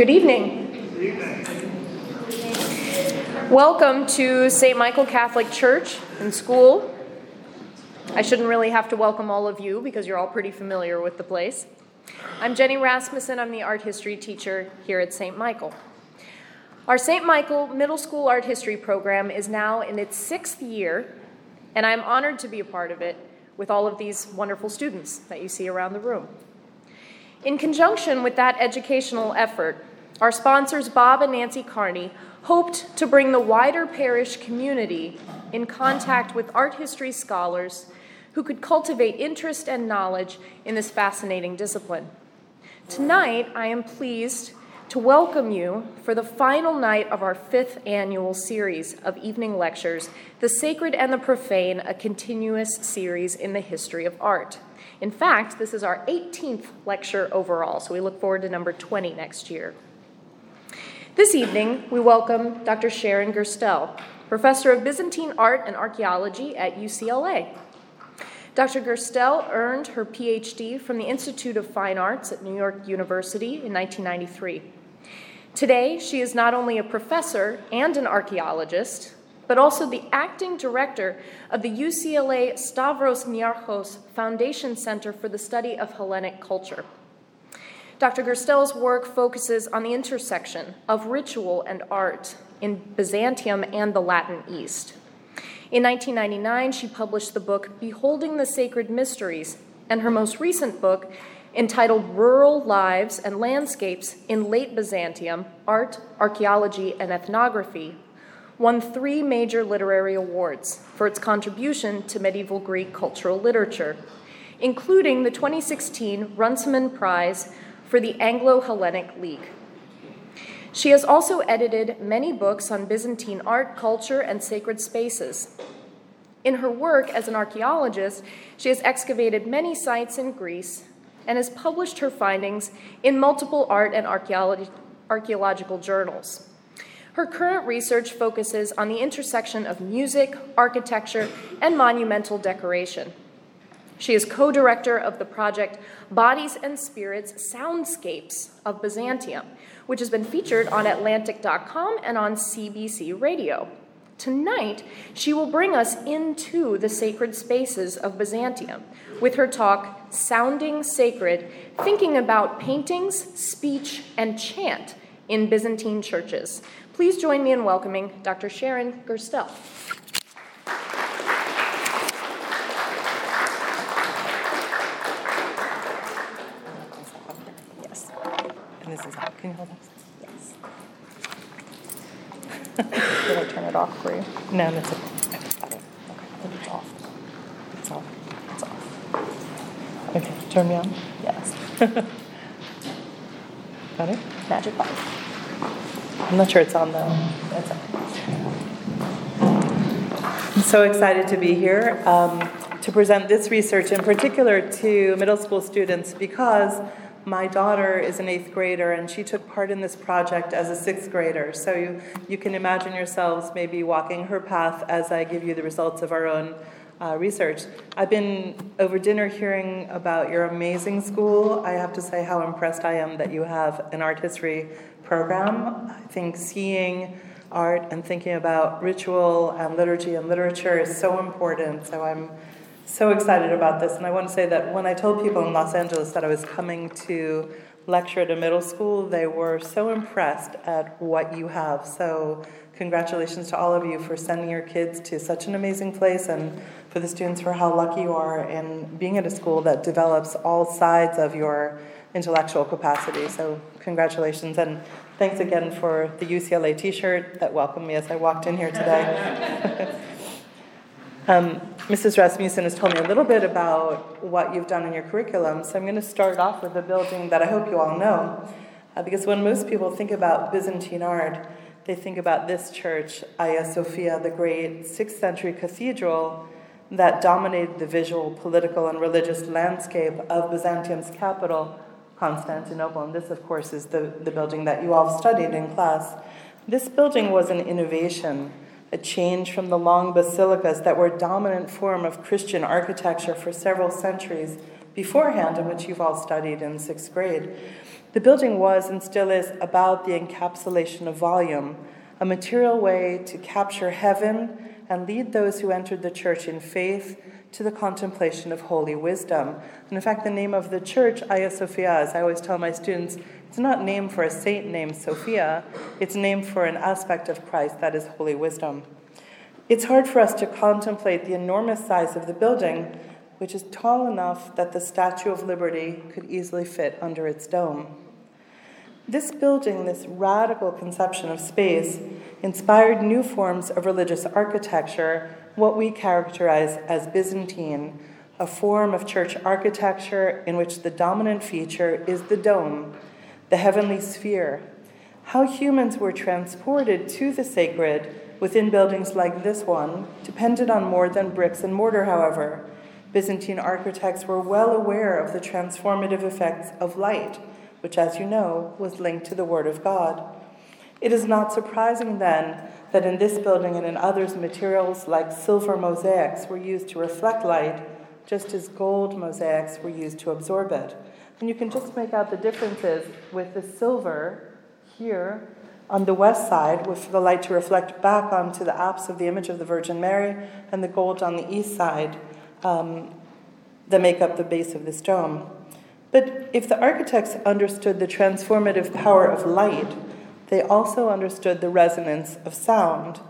Good evening. Good evening. Welcome to St. Michael Catholic Church and School. I shouldn't really have to welcome all of you because you're all pretty familiar with the place. I'm Jenny Rasmussen. I'm the art history teacher here at St. Michael. Our St. Michael Middle School Art History program is now in its 6th year, and I'm honored to be a part of it with all of these wonderful students that you see around the room. In conjunction with that educational effort, our sponsors Bob and Nancy Carney hoped to bring the wider parish community in contact with art history scholars who could cultivate interest and knowledge in this fascinating discipline. Tonight, I am pleased to welcome you for the final night of our 5th annual series of evening lectures, The Sacred and the Profane, a continuous series in the history of art. In fact, this is our 18th lecture overall, so we look forward to number 20 next year. This evening, we welcome Dr. Sharon Gerstel, Professor of Byzantine Art and Archaeology at UCLA. Dr. Gerstel earned her PhD from the Institute of Fine Arts at New York University in 1993. Today, she is not only a professor and an archaeologist, but also the acting director of the UCLA Stavros Niarchos Foundation Center for the Study of Hellenic Culture. Dr. Gerstel's work focuses on the intersection of ritual and art in Byzantium and the Latin East. In 1999, she published the book Beholding the Sacred Mysteries, and her most recent book, entitled Rural Lives and Landscapes in Late Byzantium, Art, Archaeology, and Ethnography, won 3 major literary awards for its contribution to medieval Greek cultural literature, including the 2016 Runciman Prize for the Anglo-Hellenic League. She has also edited many books on Byzantine art, culture, and sacred spaces. In her work as an archaeologist, she has excavated many sites in Greece and has published her findings in multiple art and archaeological journals. Her current research focuses on the intersection of music, architecture, and monumental decoration. She is co-director of the project Bodies and Spirits, Soundscapes of Byzantium, which has been featured on Atlantic.com and on CBC Radio. Tonight, she will bring us into the sacred spaces of Byzantium with her talk, Sounding Sacred, Thinking About Paintings, Speech, and Chant in Byzantine Churches. Please join me in welcoming Dr. Sharon Gerstel. Can you hold this? Yes. Did I turn it off for you? No, that's okay. Okay. It's off. It's off. It's off. Okay. Turn me on? Yes. Got it? Magic button. I'm not sure it's on though. That's okay. I'm so excited to be here to present this research in particular to middle school students because my daughter is an 8th grader, and she took part in this project as a 6th grader. So you can imagine yourselves maybe walking her path as I give you the results of our own research. I've been over dinner hearing about your amazing school. I have to say how impressed I am that you have an art history program. I think seeing art and thinking about ritual and liturgy and literature is so important. So I'm so excited about this, and I want to say that when I told people in Los Angeles that I was coming to lecture at a middle school, they were so impressed at what you have. So congratulations to all of you for sending your kids to such an amazing place, and for the students for how lucky you are in being at a school that develops all sides of your intellectual capacity. So congratulations, and thanks again for the UCLA t-shirt that welcomed me as I walked in here today. Mrs. Rasmussen has told me a little bit about what you've done in your curriculum, so I'm going to start off with a building that I hope you all know, because when most people think about Byzantine art, they think about this church, Hagia Sophia, the great 6th century cathedral that dominated the visual, political, and religious landscape of Byzantium's capital, Constantinople, and this, of course, is the building that you all studied in class. This building was an innovation, a change from the long basilicas that were a dominant form of Christian architecture for several centuries beforehand, and which you've all studied in sixth grade. The building was and still is about the encapsulation of volume, a material way to capture heaven and lead those who entered the church in faith to the contemplation of holy wisdom. And in fact, the name of the church, Hagia Sophia, as I always tell my students, it's not named for a saint named Sophia, it's named for an aspect of Christ, that is holy wisdom. It's hard for us to contemplate the enormous size of the building, which is tall enough that the Statue of Liberty could easily fit under its dome. This building, this radical conception of space, inspired new forms of religious architecture, what we characterize as Byzantine, a form of church architecture in which the dominant feature is the dome, the heavenly sphere. How humans were transported to the sacred within buildings like this one depended on more than bricks and mortar, however. Byzantine architects were well aware of the transformative effects of light, which, as you know, was linked to the Word of God. It is not surprising, then, that in this building and in others, materials like silver mosaics were used to reflect light, just as gold mosaics were used to absorb it. And you can just make out the differences with the silver here on the west side, with the light to reflect back onto the apse of the image of the Virgin Mary, and the gold on the east side that make up the base of this dome. But if the architects understood the transformative power of light, they also understood the resonance of sound.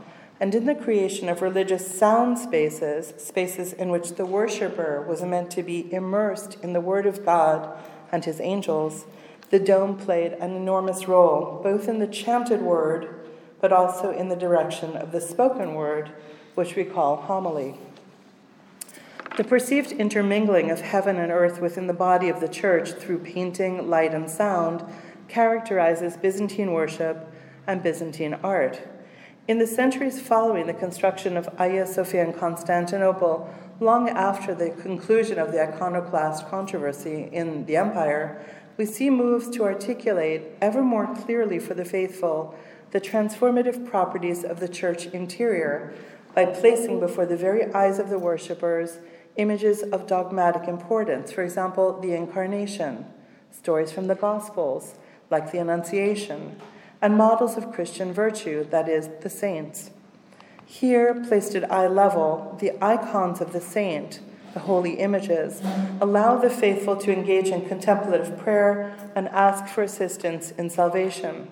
And in the creation of religious sound spaces, spaces in which the worshiper was meant to be immersed in the Word of God and his angels, the dome played an enormous role, both in the chanted word, but also in the direction of the spoken word, which we call homily. The perceived intermingling of heaven and earth within the body of the church through painting, light, and sound characterizes Byzantine worship and Byzantine art. In the centuries following the construction of Hagia Sophia in Constantinople, long after the conclusion of the iconoclast controversy in the empire, we see moves to articulate ever more clearly for the faithful the transformative properties of the church interior by placing before the very eyes of the worshippers images of dogmatic importance, for example, the Incarnation, stories from the Gospels, like the Annunciation, and models of Christian virtue, that is, the saints. Here, placed at eye level, the icons of the saint, the holy images, allow the faithful to engage in contemplative prayer and ask for assistance in salvation.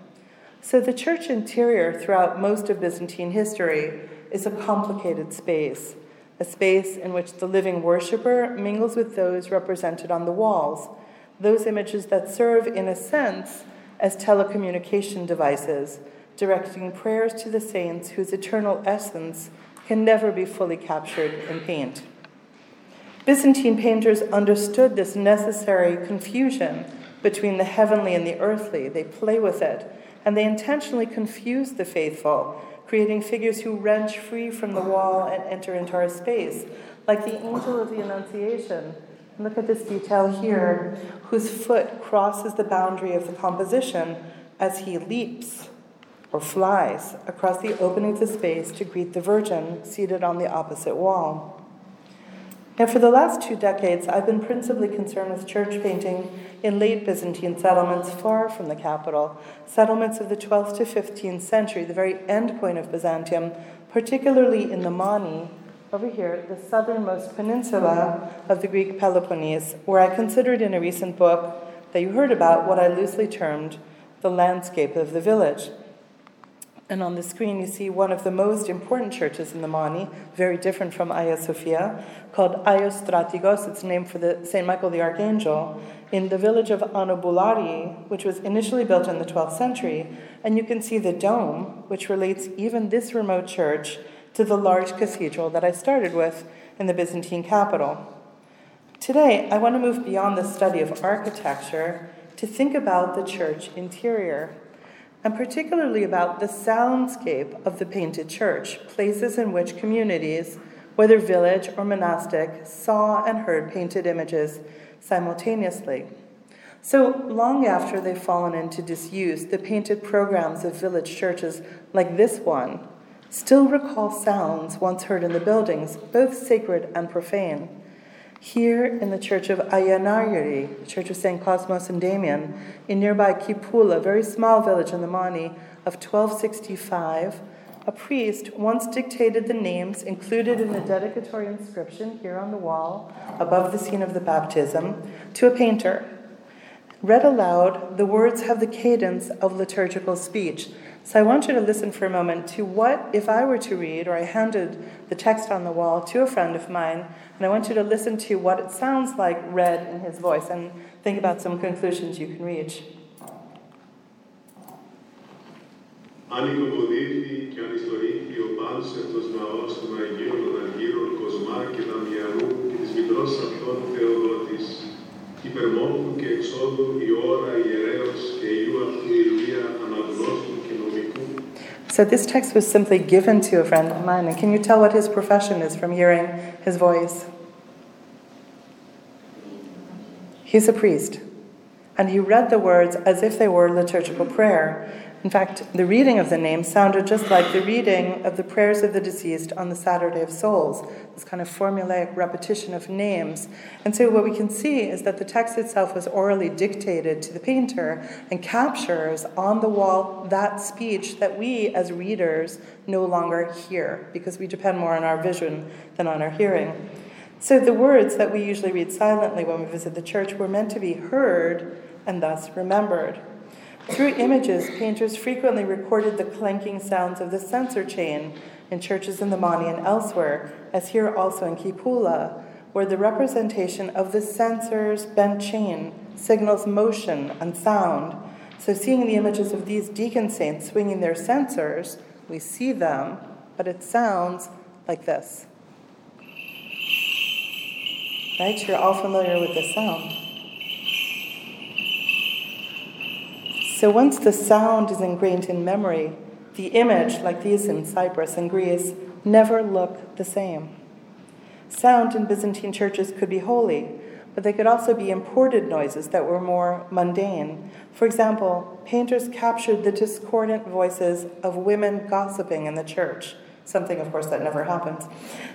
So the church interior throughout most of Byzantine history is a complicated space, a space in which the living worshiper mingles with those represented on the walls, those images that serve, in a sense, as telecommunication devices, directing prayers to the saints whose eternal essence can never be fully captured in paint. Byzantine painters understood this necessary confusion between the heavenly and the earthly. They play with it, and they intentionally confuse the faithful, creating figures who wrench free from the wall and enter into our space, like the angel of the Annunciation. And look at this detail here, whose foot crosses the boundary of the composition as he leaps or flies across the opening of the space to greet the Virgin seated on the opposite wall. Now, for the last 2 decades, I've been principally concerned with church painting in late Byzantine settlements far from the capital, settlements of the 12th to 15th century, the very end point of Byzantium, particularly in the Mani, over here, the southernmost peninsula of the Greek Peloponnese, where I considered in a recent book that you heard about what I loosely termed the landscape of the village. And on the screen, you see one of the most important churches in the Mani, very different from Hagia Sophia, called Agios Stratigos. It's named for the St. Michael the Archangel, in the village of Anabulari, which was initially built in the 12th century. And you can see the dome, which relates even this remote church to the large cathedral that I started with in the Byzantine capital. Today, I want to move beyond the study of architecture to think about the church interior, and particularly about the soundscape of the painted church, places in which communities, whether village or monastic, saw and heard painted images simultaneously. So long after they've fallen into disuse, the painted programs of village churches like this one still recall sounds once heard in the buildings, both sacred and profane. Here in the church of Ayanari, the church of St. Cosmas and Damian, in nearby Kipula, a very small village in the Mani of 1265, a priest once dictated the names included in the dedicatory inscription here on the wall, above the scene of the baptism, to a painter. Read aloud, the words have the cadence of liturgical speech. So I want you to listen for a moment to what, if I were to read, or I handed the text on the wall to a friend of mine, and I want you to listen to what it sounds like read in his voice, and think about some conclusions you can reach. Anikopodeithi και ανιστορήθηκε ο πάνσευτος ναός των Αγίων των Αργύρων Κοσμά και Δαμιανού και της μικρός αυτών Θεοδότης. Υπερμόντου και εξόδου η ώρα ιερέως και ιού αυτού ηλία αναγνώστου και νομικού. So this text was simply given to a friend of mine, and can you tell what his profession is from hearing his voice? He's a priest, and he read the words as if they were liturgical prayer. In fact, the reading of the name sounded just like the reading of the prayers of the deceased on the Saturday of Souls, this kind of formulaic repetition of names. And so what we can see is that the text itself was orally dictated to the painter and captures on the wall that speech that we as readers no longer hear, because we depend more on our vision than on our hearing. So the words that we usually read silently when we visit the church were meant to be heard and thus remembered. Through images, painters frequently recorded the clanking sounds of the censer chain in churches in the Mani and elsewhere, as here also in Kipula, where the representation of the censer's bent chain signals motion and sound. So seeing the images of these deacon saints swinging their censers, we see them, but it sounds like this. Right? You're all familiar with this sound. So once the sound is ingrained in memory, the image, like these in Cyprus and Greece, never looked the same. Sound in Byzantine churches could be holy, but they could also be imported noises that were more mundane. For example, painters captured the discordant voices of women gossiping in the church, something, of course, that never happens.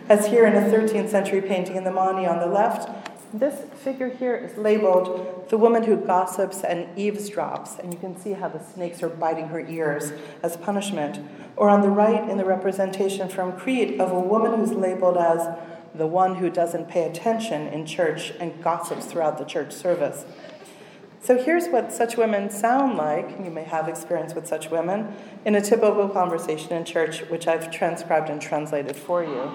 As here in a 13th century painting in the Mani on the left, this figure here is labeled the woman who gossips and eavesdrops, and you can see how the snakes are biting her ears as punishment. Or on the right, in the representation from Crete, of a woman who's labeled as the one who doesn't pay attention in church and gossips throughout the church service. So here's what such women sound like, and you may have experience with such women, in a typical conversation in church, which I've transcribed and translated for you.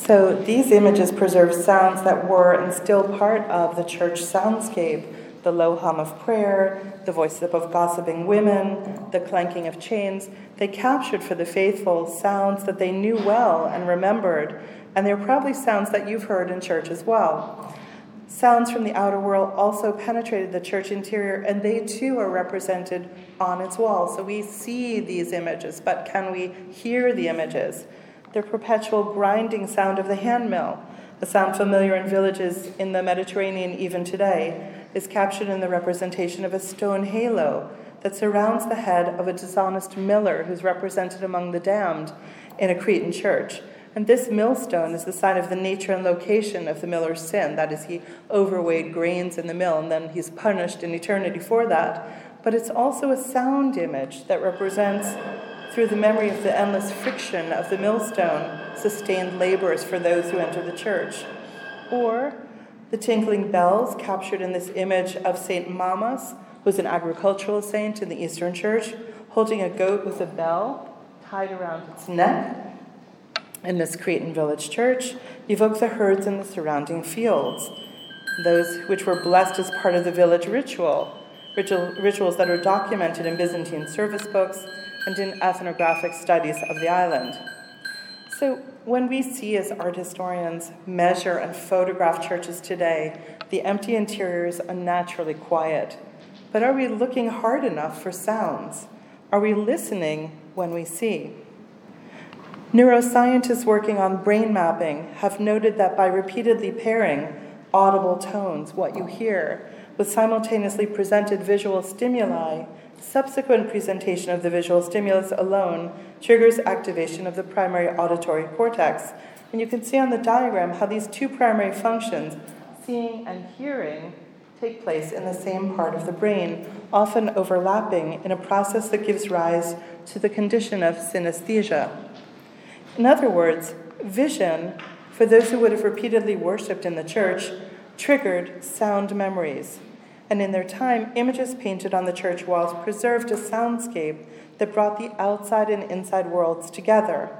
So these images preserve sounds that were and still part of the church soundscape. The low hum of prayer, the voice of gossiping women, the clanking of chains. They captured for the faithful sounds that they knew well and remembered, and they're probably sounds that you've heard in church as well. Sounds from the outer world also penetrated the church interior, and they too are represented on its walls. So we see these images, but can we hear the images? The perpetual grinding sound of the handmill, a sound familiar in villages in the Mediterranean even today, is captured in the representation of a stone halo that surrounds the head of a dishonest miller who's represented among the damned in a Cretan church. And this millstone is the sign of the nature and location of the miller's sin. That is, he overweighed grains in the mill, and then he's punished in eternity for that. But it's also a sound image that represents, through the memory of the endless friction of the millstone, sustained labors for those who enter the church. Or the tinkling bells captured in this image of St. Mamas, who's an agricultural saint in the Eastern Church, holding a goat with a bell tied around its neck in this Cretan village church, evoke the herds in the surrounding fields, those which were blessed as part of the village rituals that are documented in Byzantine service books and in ethnographic studies of the island. So when we see, as art historians, measure and photograph churches today, the empty interior is unnaturally quiet. But are we looking hard enough for sounds? Are we listening when we see? Neuroscientists working on brain mapping have noted that by repeatedly pairing audible tones, what you hear, with simultaneously presented visual stimuli, subsequent presentation of the visual stimulus alone triggers activation of the primary auditory cortex. And you can see on the diagram how these two primary functions, seeing and hearing, take place in the same part of the brain, often overlapping in a process that gives rise to the condition of synesthesia. In other words, vision, for those who would have repeatedly worshipped in the church, triggered sound memories. And in their time, images painted on the church walls preserved a soundscape that brought the outside and inside worlds together.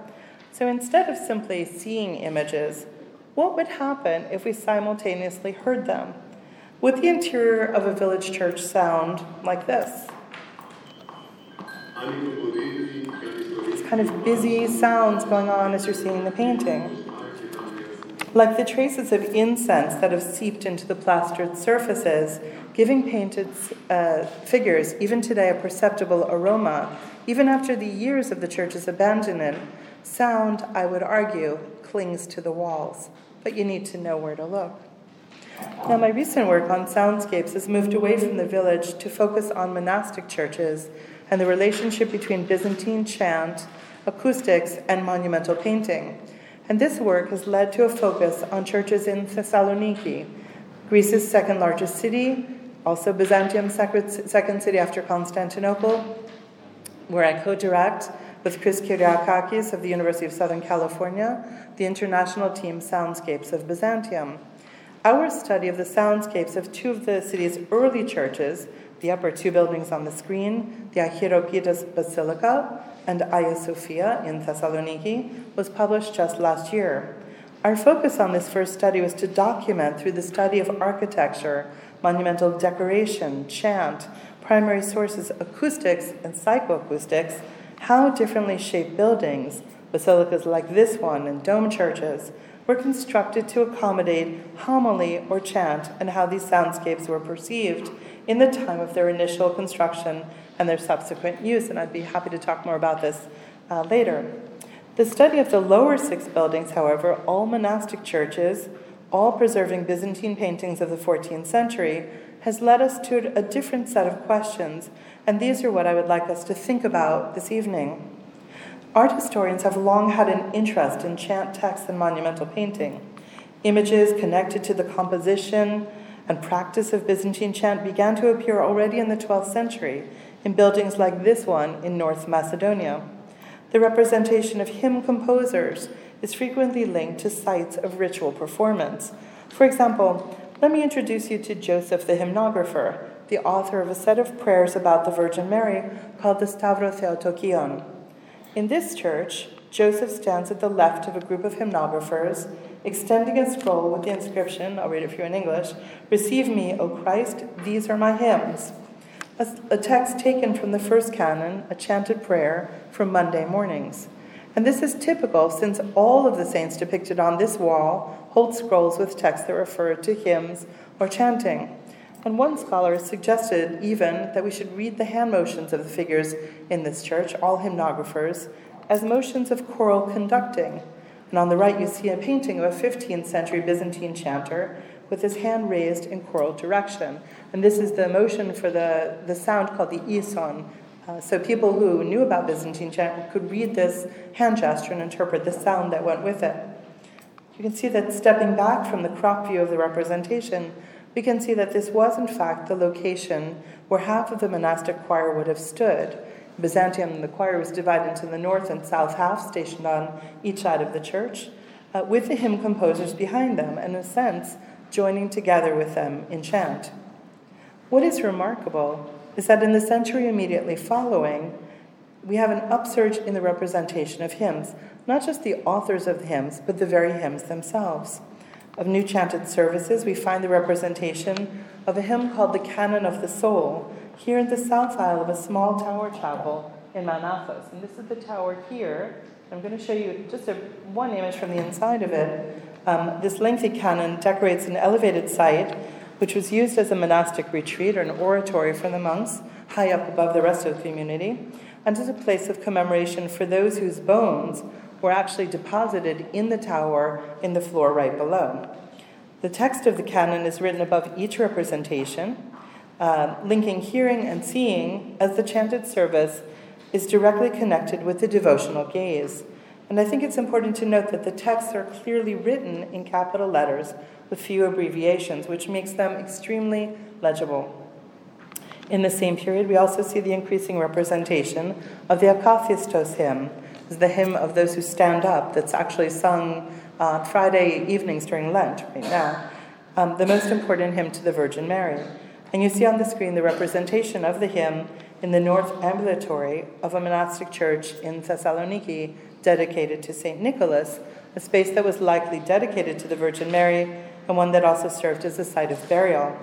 So instead of simply seeing images, what would happen if we simultaneously heard them? Would the interior of a village church sound like this? It's kind of busy sounds going on as you're seeing the painting. Like the traces of incense that have seeped into the plastered surfaces, giving painted figures, even today, a perceptible aroma, even after the years of the church's abandonment, sound, I would argue, clings to the walls. But you need to know where to look. Now, my recent work on soundscapes has moved away from the village to focus on monastic churches and the relationship between Byzantine chant, acoustics, and monumental painting. And this work has led to a focus on churches in Thessaloniki, Greece's second largest city, also Byzantium's second city after Constantinople, where I co-direct with Chris Kyriakakis of the University of Southern California, the international team Soundscapes of Byzantium. Our study of the soundscapes of two of the city's early churches, the upper two buildings on the screen, the Agiorgitika Basilica and Hagia Sophia in Thessaloniki, was published just last year. Our focus on this first study was to document through the study of architecture, monumental decoration, chant, primary sources, acoustics, and psychoacoustics, how differently shaped buildings, basilicas like this one and dome churches, were constructed to accommodate homily or chant and how these soundscapes were perceived in the time of their initial construction and their subsequent use, and I'd be happy to talk more about this later. The study of the lower six buildings, however, all monastic churches, all preserving Byzantine paintings of the 14th century, has led us to a different set of questions, and these are what I would like us to think about this evening. Art historians have long had an interest in chant texts and monumental painting. Images connected to the composition and practice of Byzantine chant began to appear already in the 12th century in buildings like this one in North Macedonia. The representation of hymn composers is frequently linked to sites of ritual performance. For example, let me introduce you to Joseph the hymnographer, the author of a set of prayers about the Virgin Mary called the Stavro Theotokion. In this church, Joseph stands at the left of a group of hymnographers, extending a scroll with the inscription, I'll read it for you in English, "Receive me, O Christ, these are my hymns," a text taken from the first canon, a chanted prayer from Monday mornings. And this is typical since all of the saints depicted on this wall hold scrolls with texts that refer to hymns or chanting. And one scholar has suggested even that we should read the hand motions of the figures in this church, all hymnographers, as motions of choral conducting. And on the right you see a painting of a 15th century Byzantine chanter with his hand raised in choral direction. And this is the motion for the sound called the ison. So people who knew about Byzantine chant could read this hand gesture and interpret the sound that went with it. You can see that stepping back from the crop view of the representation, we can see that this was in fact the location where half of the monastic choir would have stood. In Byzantium, the choir was divided into the north and south half, stationed on each side of the church, with the hymn composers behind them, and in a sense, joining together with them in chant. What is remarkable is that in the century immediately following, we have an upsurge in the representation of hymns, not just the authors of the hymns, but the very hymns themselves. Of new chanted services, we find the representation of a hymn called the Canon of the Soul, here in the south aisle of a small tower chapel in Manaphos. And this is the tower here. I'm going to show you just one image from the inside of it. This lengthy canon decorates an elevated site which was used as a monastic retreat or an oratory for the monks, high up above the rest of the community, and as a place of commemoration for those whose bones were actually deposited in the tower in the floor right below. The text of the canon is written above each representation, linking hearing and seeing as the chanted service is directly connected with the devotional gaze. And I think it's important to note that the texts are clearly written in capital letters with few abbreviations, which makes them extremely legible. In the same period, we also see the increasing representation of the Akathistos hymn, the hymn of those who stand up, that's actually sung Friday evenings during Lent right now, the most important hymn to the Virgin Mary. And you see on the screen the representation of the hymn in the north ambulatory of a monastic church in Thessaloniki dedicated to St. Nicholas, a space that was likely dedicated to the Virgin Mary and one that also served as a site of burial.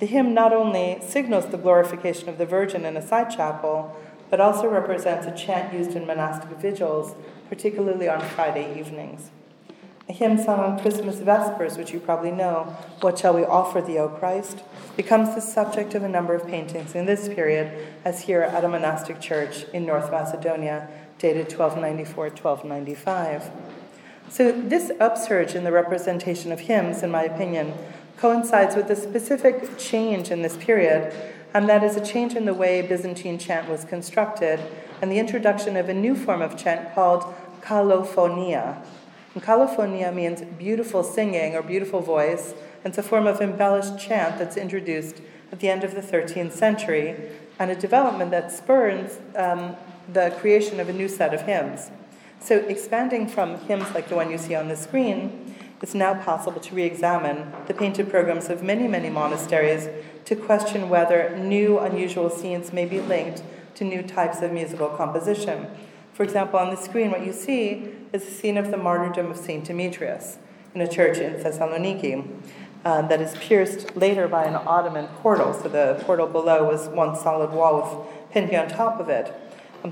The hymn not only signals the glorification of the Virgin in a side chapel, but also represents a chant used in monastic vigils, particularly on Friday evenings. A hymn sung on Christmas Vespers, which you probably know, "What Shall We Offer Thee, O Christ?", becomes the subject of a number of paintings in this period, as here at a monastic church in North Macedonia, dated 1294-1295. So this upsurge in the representation of hymns, in my opinion, coincides with a specific change in this period, and that is a change in the way Byzantine chant was constructed and the introduction of a new form of chant called kalophonia. And kalophonia means beautiful singing or beautiful voice, and it's a form of embellished chant that's introduced at the end of the 13th century, and a development that spurs the creation of a new set of hymns. So expanding from hymns like the one you see on the screen, it's now possible to re-examine the painted programs of many, many monasteries to question whether new, unusual scenes may be linked to new types of musical composition. For example, on the screen, what you see is a scene of the martyrdom of St. Demetrius in a church in Thessaloniki that is pierced later by an Ottoman portal. So the portal below was one solid wall with Pindy on top of it.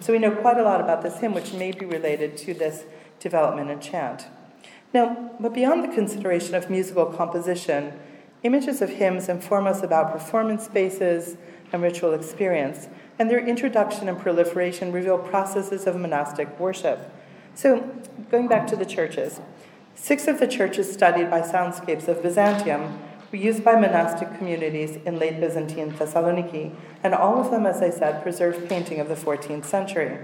So we know quite a lot about this hymn, which may be related to this development in chant. Now, but beyond the consideration of musical composition, images of hymns inform us about performance spaces and ritual experience, and their introduction and proliferation reveal processes of monastic worship. So, going back to the churches, 6 of the churches studied by Soundscapes of Byzantium were used by monastic communities in late Byzantine Thessaloniki, and all of them, as I said, preserved painting of the 14th century.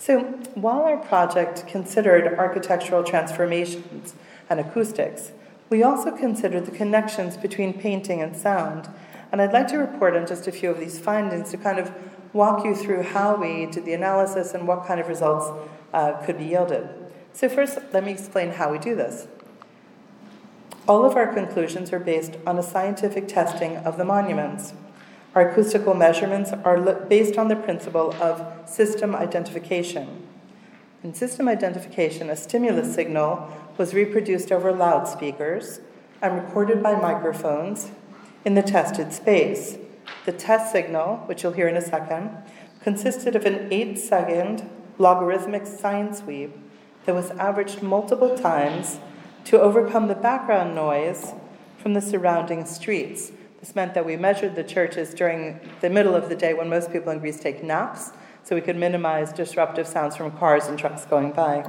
So, while our project considered architectural transformations and acoustics, we also considered the connections between painting and sound, and I'd like to report on just a few of these findings to kind of walk you through how we did the analysis and what kind of results could be yielded. So first, let me explain how we do this. All of our conclusions are based on a scientific testing of the monuments. Our acoustical measurements are based on the principle of system identification. In system identification, a stimulus signal was reproduced over loudspeakers and recorded by microphones in the tested space. The test signal, which you'll hear in a second, consisted of an 8-second logarithmic sine sweep that was averaged multiple times to overcome the background noise from the surrounding streets. This meant that we measured the churches during the middle of the day when most people in Greece take naps, so we could minimize disruptive sounds from cars and trucks going by.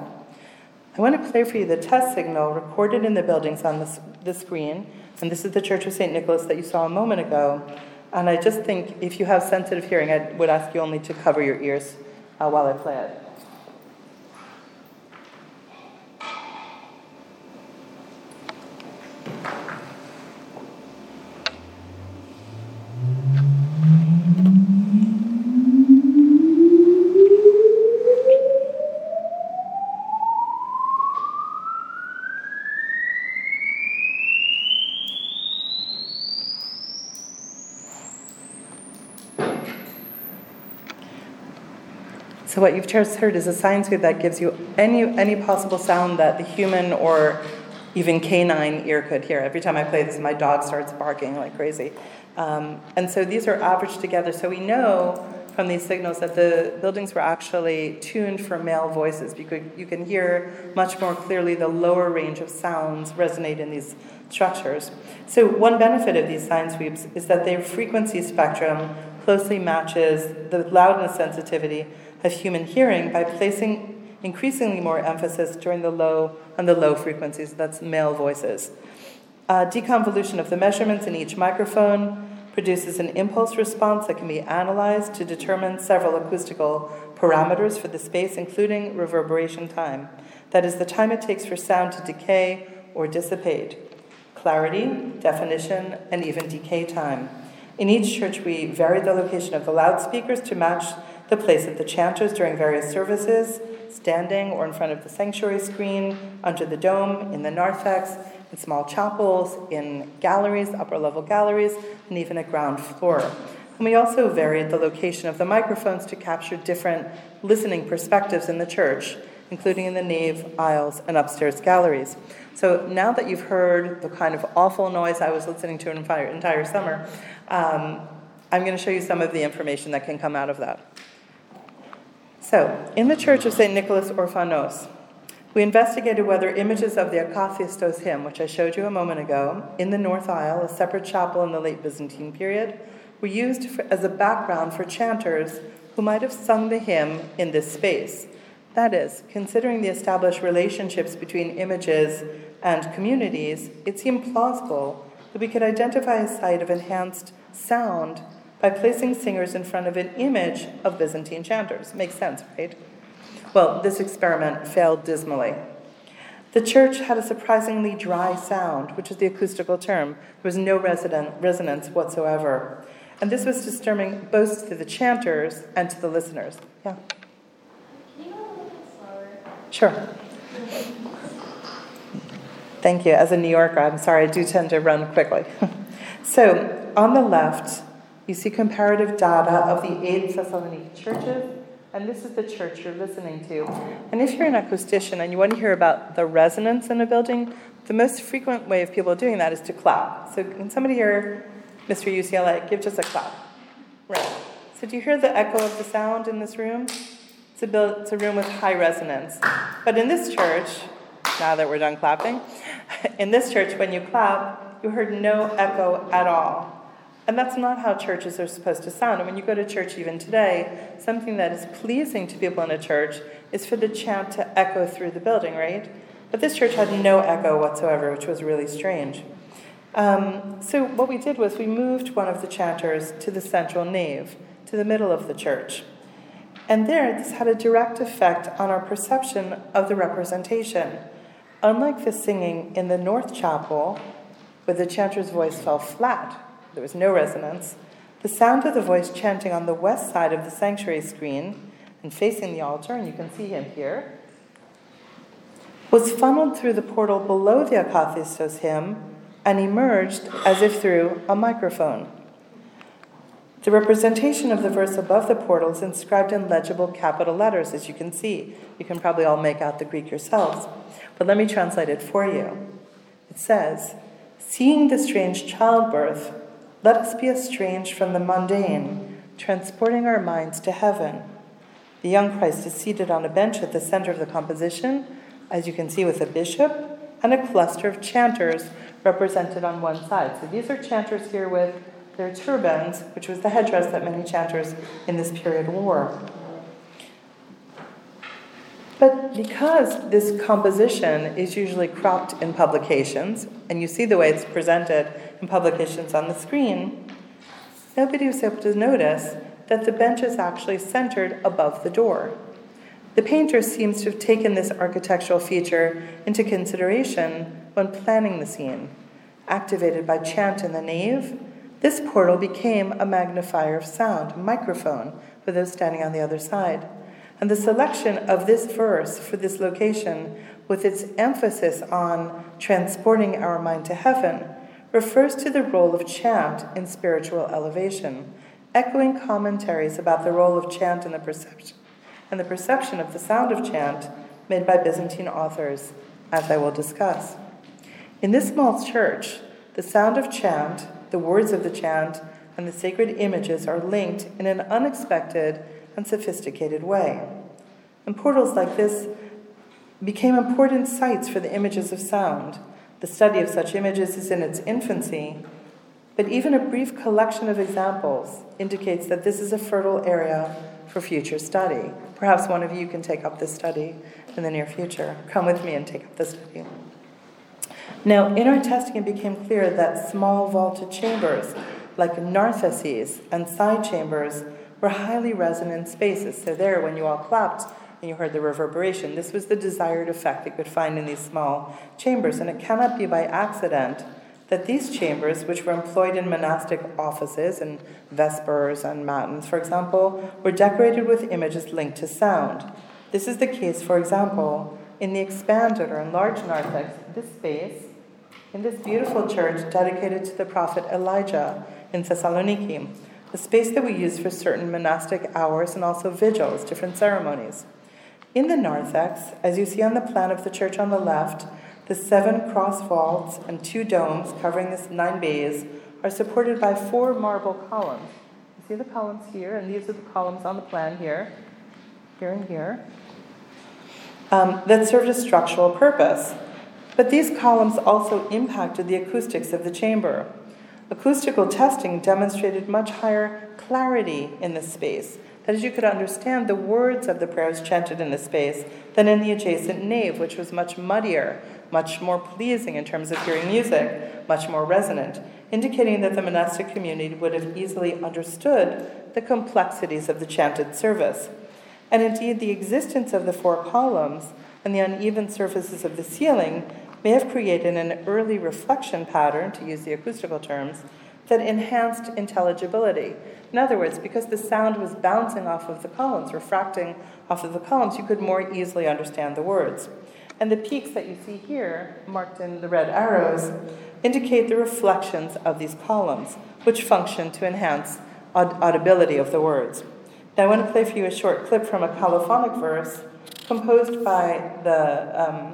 I want to play for you the test signal recorded in the buildings on the screen, and this is the Church of St. Nicholas that you saw a moment ago, and I just think if you have sensitive hearing, I would ask you only to cover your ears while I play it. So what you've just heard is a sine wave that gives you any possible sound that the human or even canine ear could hear. Every time I play this, my dog starts barking like crazy. And so these are averaged together. So we know from these signals that the buildings were actually tuned for male voices, because you can hear much more clearly the lower range of sounds resonate in these structures. So one benefit of these sine sweeps is that their frequency spectrum closely matches the loudness sensitivity of human hearing by placing increasingly more emphasis on the low frequencies, that's male voices. Deconvolution of the measurements in each microphone produces an impulse response that can be analyzed to determine several acoustical parameters for the space, including reverberation time. That is the time it takes for sound to decay or dissipate, clarity, definition, and even decay time. In each church, we varied the location of the loudspeakers to match the place of the chanters during various services, standing or in front of the sanctuary screen, under the dome, in the narthex, in small chapels, in galleries, upper-level galleries, and even a ground floor. And we also varied the location of the microphones to capture different listening perspectives in the church, including in the nave, aisles, and upstairs galleries. So now that you've heard the kind of awful noise I was listening to an entire summer, I'm going to show you some of the information that can come out of that. So, in the Church of St. Nicholas Orphanos, we investigated whether images of the Akathistos hymn, which I showed you a moment ago, in the North Aisle, a separate chapel in the late Byzantine period, were used as a background for chanters who might have sung the hymn in this space. That is, considering the established relationships between images and communities, it seemed plausible that we could identify a site of enhanced sound by placing singers in front of an image of Byzantine chanters. Makes sense, right? Well, this experiment failed dismally. The church had a surprisingly dry sound, which is the acoustical term. There was no resonance whatsoever. And this was disturbing both to the chanters and to the listeners. Yeah? Can you go a little bit slower? Sure. Thank you. As a New Yorker, I'm sorry, I do tend to run quickly. So, on the left, you see comparative data of the 8 Thessaloniki churches. And this is the church you're listening to. And if you're an acoustician and you want to hear about the resonance in a building, the most frequent way of people doing that is to clap. So can somebody hear Mr. UCLA? Give just a clap. Right. So do you hear the echo of the sound in this room? It's a room with high resonance. But in this church, now that we're done clapping, in this church, when you clap, you heard no echo at all. And that's not how churches are supposed to sound. And when you go to church even today, something that is pleasing to people in a church is for the chant to echo through the building, right? But this church had no echo whatsoever, which was really strange. So what we did was we moved one of the chanters to the central nave, to the middle of the church. And there, this had a direct effect on our perception of the representation. Unlike the singing in the North Chapel, where the chanter's voice fell flat, there was no resonance, the sound of the voice chanting on the west side of the sanctuary screen and facing the altar, and you can see him here, was funneled through the portal below the Akathistos hymn and emerged as if through a microphone. The representation of the verse above the portal is inscribed in legible capital letters, as you can see. You can probably all make out the Greek yourselves, but let me translate it for you. It says, "Seeing the strange childbirth, let us be estranged from the mundane, transporting our minds to heaven. The young Christ is seated on a bench at the center of the composition, as you can see with a bishop and a cluster of chanters represented on one side." So these are chanters here with their turbans, which was the headdress that many chanters in this period wore. But because this composition is usually cropped in publications, and you see the way it's presented in publications on the screen, nobody was able to notice that the bench is actually centered above the door. The painter seems to have taken this architectural feature into consideration when planning the scene. Activated by chant in the nave, this portal became a magnifier of sound, a microphone for those standing on the other side. And the selection of this verse for this location, with its emphasis on transporting our mind to heaven, refers to the role of chant in spiritual elevation, echoing commentaries about the role of chant in the perception and the perception of the sound of chant made by Byzantine authors, as I will discuss. In this small church, the sound of chant, the words of the chant, and the sacred images are linked in an unexpected and sophisticated way. And portals like this became important sites for the images of sound. The study of such images is in its infancy, but even a brief collection of examples indicates that this is a fertile area for future study. Perhaps one of you can take up this study in the near future. Come with me and take up this study. Now, in our testing, it became clear that small vaulted chambers, like nartheses and side chambers, were highly resonant spaces. So there, when you all clapped and you heard the reverberation, this was the desired effect that you could find in these small chambers. And it cannot be by accident that these chambers, which were employed in monastic offices and vespers and matins, for example, were decorated with images linked to sound. This is the case, for example, in the expanded or enlarged narthex, this space, in this beautiful church dedicated to the prophet Elijah in Thessaloniki, a space that we use for certain monastic hours and also vigils, different ceremonies. In the narthex, as you see on the plan of the church on the left, the 7 cross vaults and 2 domes covering this 9 bays are supported by 4 marble columns. You see the columns here, and these are the columns on the plan here, here and here, that served a structural purpose. But these columns also impacted the acoustics of the chamber. Acoustical testing demonstrated much higher clarity in this space, that is, you could understand the words of the prayers chanted in this space than in the adjacent nave, which was much muddier, much more pleasing in terms of hearing music, much more resonant, indicating that the monastic community would have easily understood the complexities of the chanted service. And indeed, the existence of the 4 columns and the uneven surfaces of the ceiling may have created an early reflection pattern, to use the acoustical terms, that enhanced intelligibility. In other words, because the sound was bouncing off of the columns, refracting off of the columns, you could more easily understand the words. And the peaks that you see here, marked in the red arrows, indicate the reflections of these columns, which function to enhance audibility of the words. Now I want to play for you a short clip from a colophonic verse composed by the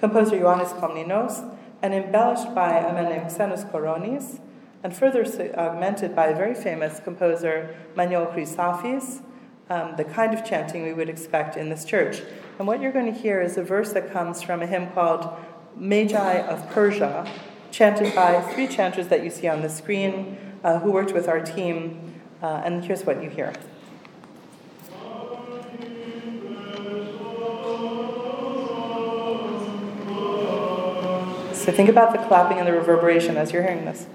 composer Ioannis Komninos and embellished by a man named Xenos Coronis, and further augmented by a very famous composer, Manuel Chrysaphis, the kind of chanting we would expect in this church. And what you're going to hear is a verse that comes from a hymn called Magi of Persia, chanted by 3 chanters that you see on the screen who worked with our team, and here's what you hear. So think about the clapping and the reverberation as you're hearing this.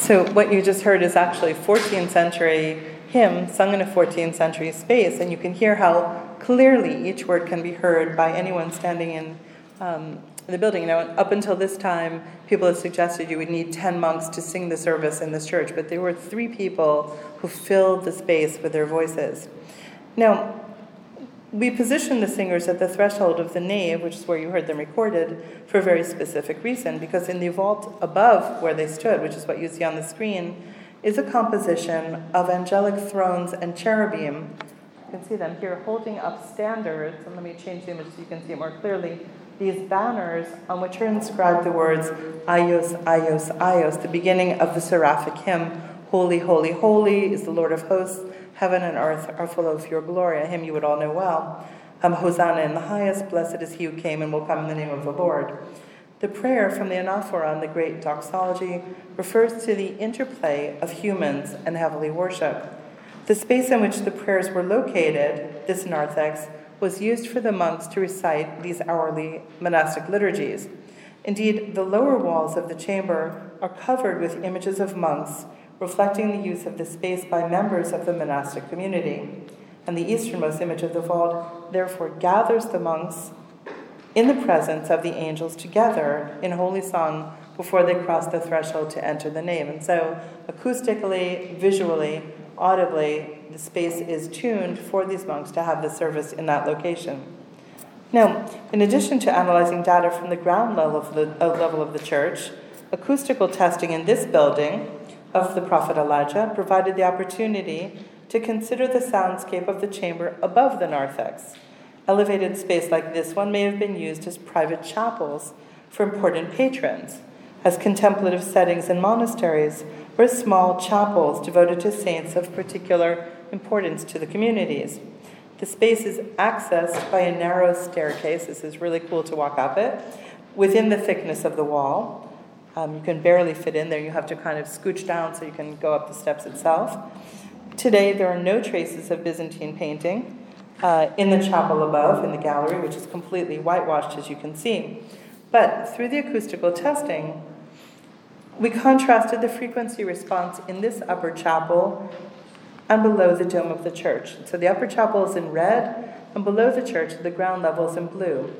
So what you just heard is actually 14th century hymn sung in a 14th century space, and you can hear how clearly each word can be heard by anyone standing in the building. You know, up until this time, people had suggested you would need 10 monks to sing the service in this church, but there were 3 people who filled the space with their voices. Now, we positioned the singers at the threshold of the nave, which is where you heard them recorded, for a very specific reason, because in the vault above where they stood, which is what you see on the screen, is a composition of angelic thrones and cherubim. You can see them here holding up standards, and let me change the image so you can see it more clearly. These banners on which are inscribed the words Agios, Agios, Agios, the beginning of the seraphic hymn, Holy, Holy, Holy is the Lord of hosts, heaven and earth are full of your glory, a hymn you would all know well. Hosanna in the highest, blessed is he who came and will come in the name of the Lord. The prayer from the Anaphora, the great doxology, refers to the interplay of humans and heavenly worship. The space in which the prayers were located, this narthex, was used for the monks to recite these hourly monastic liturgies. Indeed, the lower walls of the chamber are covered with images of monks, reflecting the use of the space by members of the monastic community. And the easternmost image of the vault therefore gathers the monks in the presence of the angels together in holy song before they cross the threshold to enter the nave. And so acoustically, visually, audibly, the space is tuned for these monks to have the service in that location. Now, in addition to analyzing data from the ground level of the church, acoustical testing in this building of the prophet Elijah provided the opportunity to consider the soundscape of the chamber above the narthex. Elevated space like this one may have been used as private chapels for important patrons, as contemplative settings in monasteries, or as small chapels devoted to saints of particular importance to the communities. The space is accessed by a narrow staircase. This is really cool to walk up it, within the thickness of the wall. You can barely fit in there. You have to kind of scooch down so you can go up the steps itself. Today, there are no traces of Byzantine painting in the chapel above, in the gallery, which is completely whitewashed, as you can see. But through the acoustical testing, we contrasted the frequency response in this upper chapel and below the dome of the church. So the upper chapel is in red, and below the church, the ground level is in blue.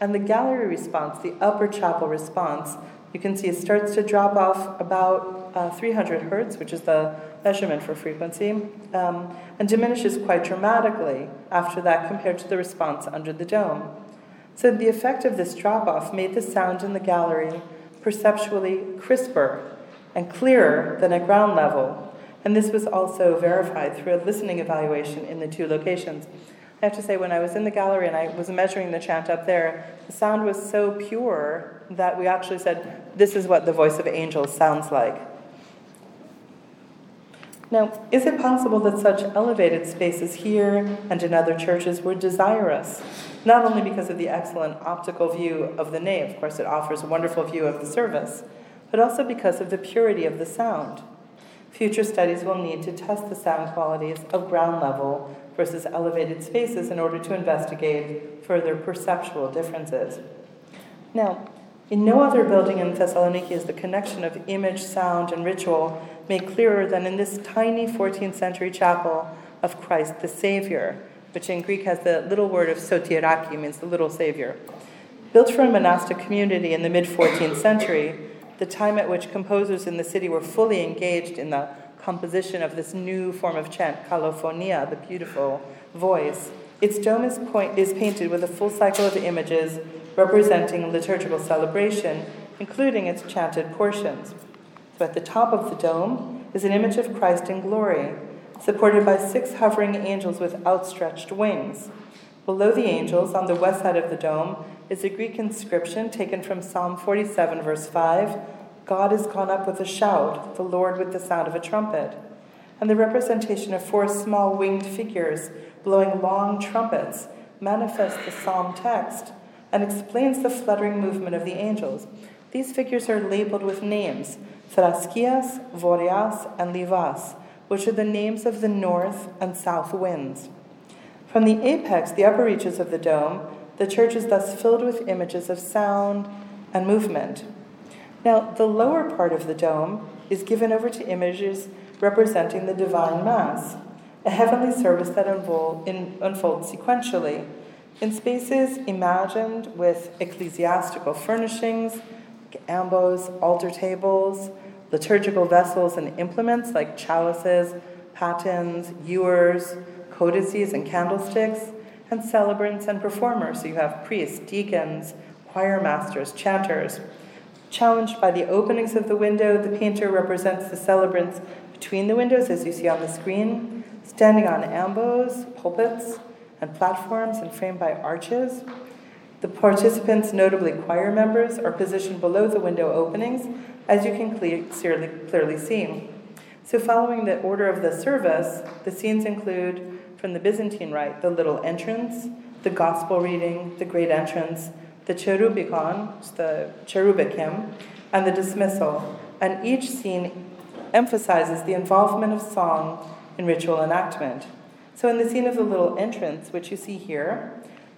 And the gallery response, the upper chapel response, you can see it starts to drop off about 300 hertz, which is the measurement for frequency, and diminishes quite dramatically after that compared to the response under the dome. So the effect of this drop-off made the sound in the gallery perceptually crisper and clearer than at ground level. And this was also verified through a listening evaluation in the two locations. I have to say, when I was in the gallery and I was measuring the chant up there, the sound was so pure that we actually said, this is what the voice of angels sounds like. Now, is it possible that such elevated spaces here and in other churches were desirous, not only because of the excellent optical view of the nave, of course it offers a wonderful view of the service, but also because of the purity of the sound? Future studies will need to test the sound qualities of ground level versus elevated spaces in order to investigate further perceptual differences. Now, in no other building in Thessaloniki is the connection of image, sound, and ritual made clearer than in this tiny 14th century chapel of Christ the Savior, which in Greek has the little word of soteraki, means the little Savior. Built for a monastic community in the mid-14th century, the time at which composers in the city were fully engaged in the composition of this new form of chant, kalophonia, the beautiful voice, its dome is painted with a full cycle of images representing liturgical celebration, including its chanted portions. So at the top of the dome is an image of Christ in glory, supported by 6 hovering angels with outstretched wings. Below the angels, on the west side of the dome, is a Greek inscription taken from Psalm 47, verse 5, God is gone up with a shout, the Lord with the sound of a trumpet, and the representation of 4 small winged figures blowing long trumpets manifests the psalm text and explains the fluttering movement of the angels. These figures are labeled with names, Thraskias, Vorias, and Livas, which are the names of the north and south winds. From the apex, the upper reaches of the dome, the church is thus filled with images of sound and movement. Now, the lower part of the dome is given over to images representing the divine mass, a heavenly service that unfolds sequentially in spaces imagined with ecclesiastical furnishings, ambos, altar tables, liturgical vessels and implements like chalices, patens, ewers, codices and candlesticks, and celebrants and performers. So you have priests, deacons, choir masters, chanters. Challenged by the openings of the window, the painter represents the celebrants between the windows, as you see on the screen, standing on ambos, pulpits, and platforms, and framed by arches. The participants, notably choir members, are positioned below the window openings, as you can clearly see. So following the order of the service, the scenes include, from the Byzantine rite, the little entrance, the gospel reading, the great entrance, the cherubicon, the cherubichim, and the dismissal. And each scene emphasizes the involvement of song in ritual enactment. So in the scene of the little entrance, which you see here,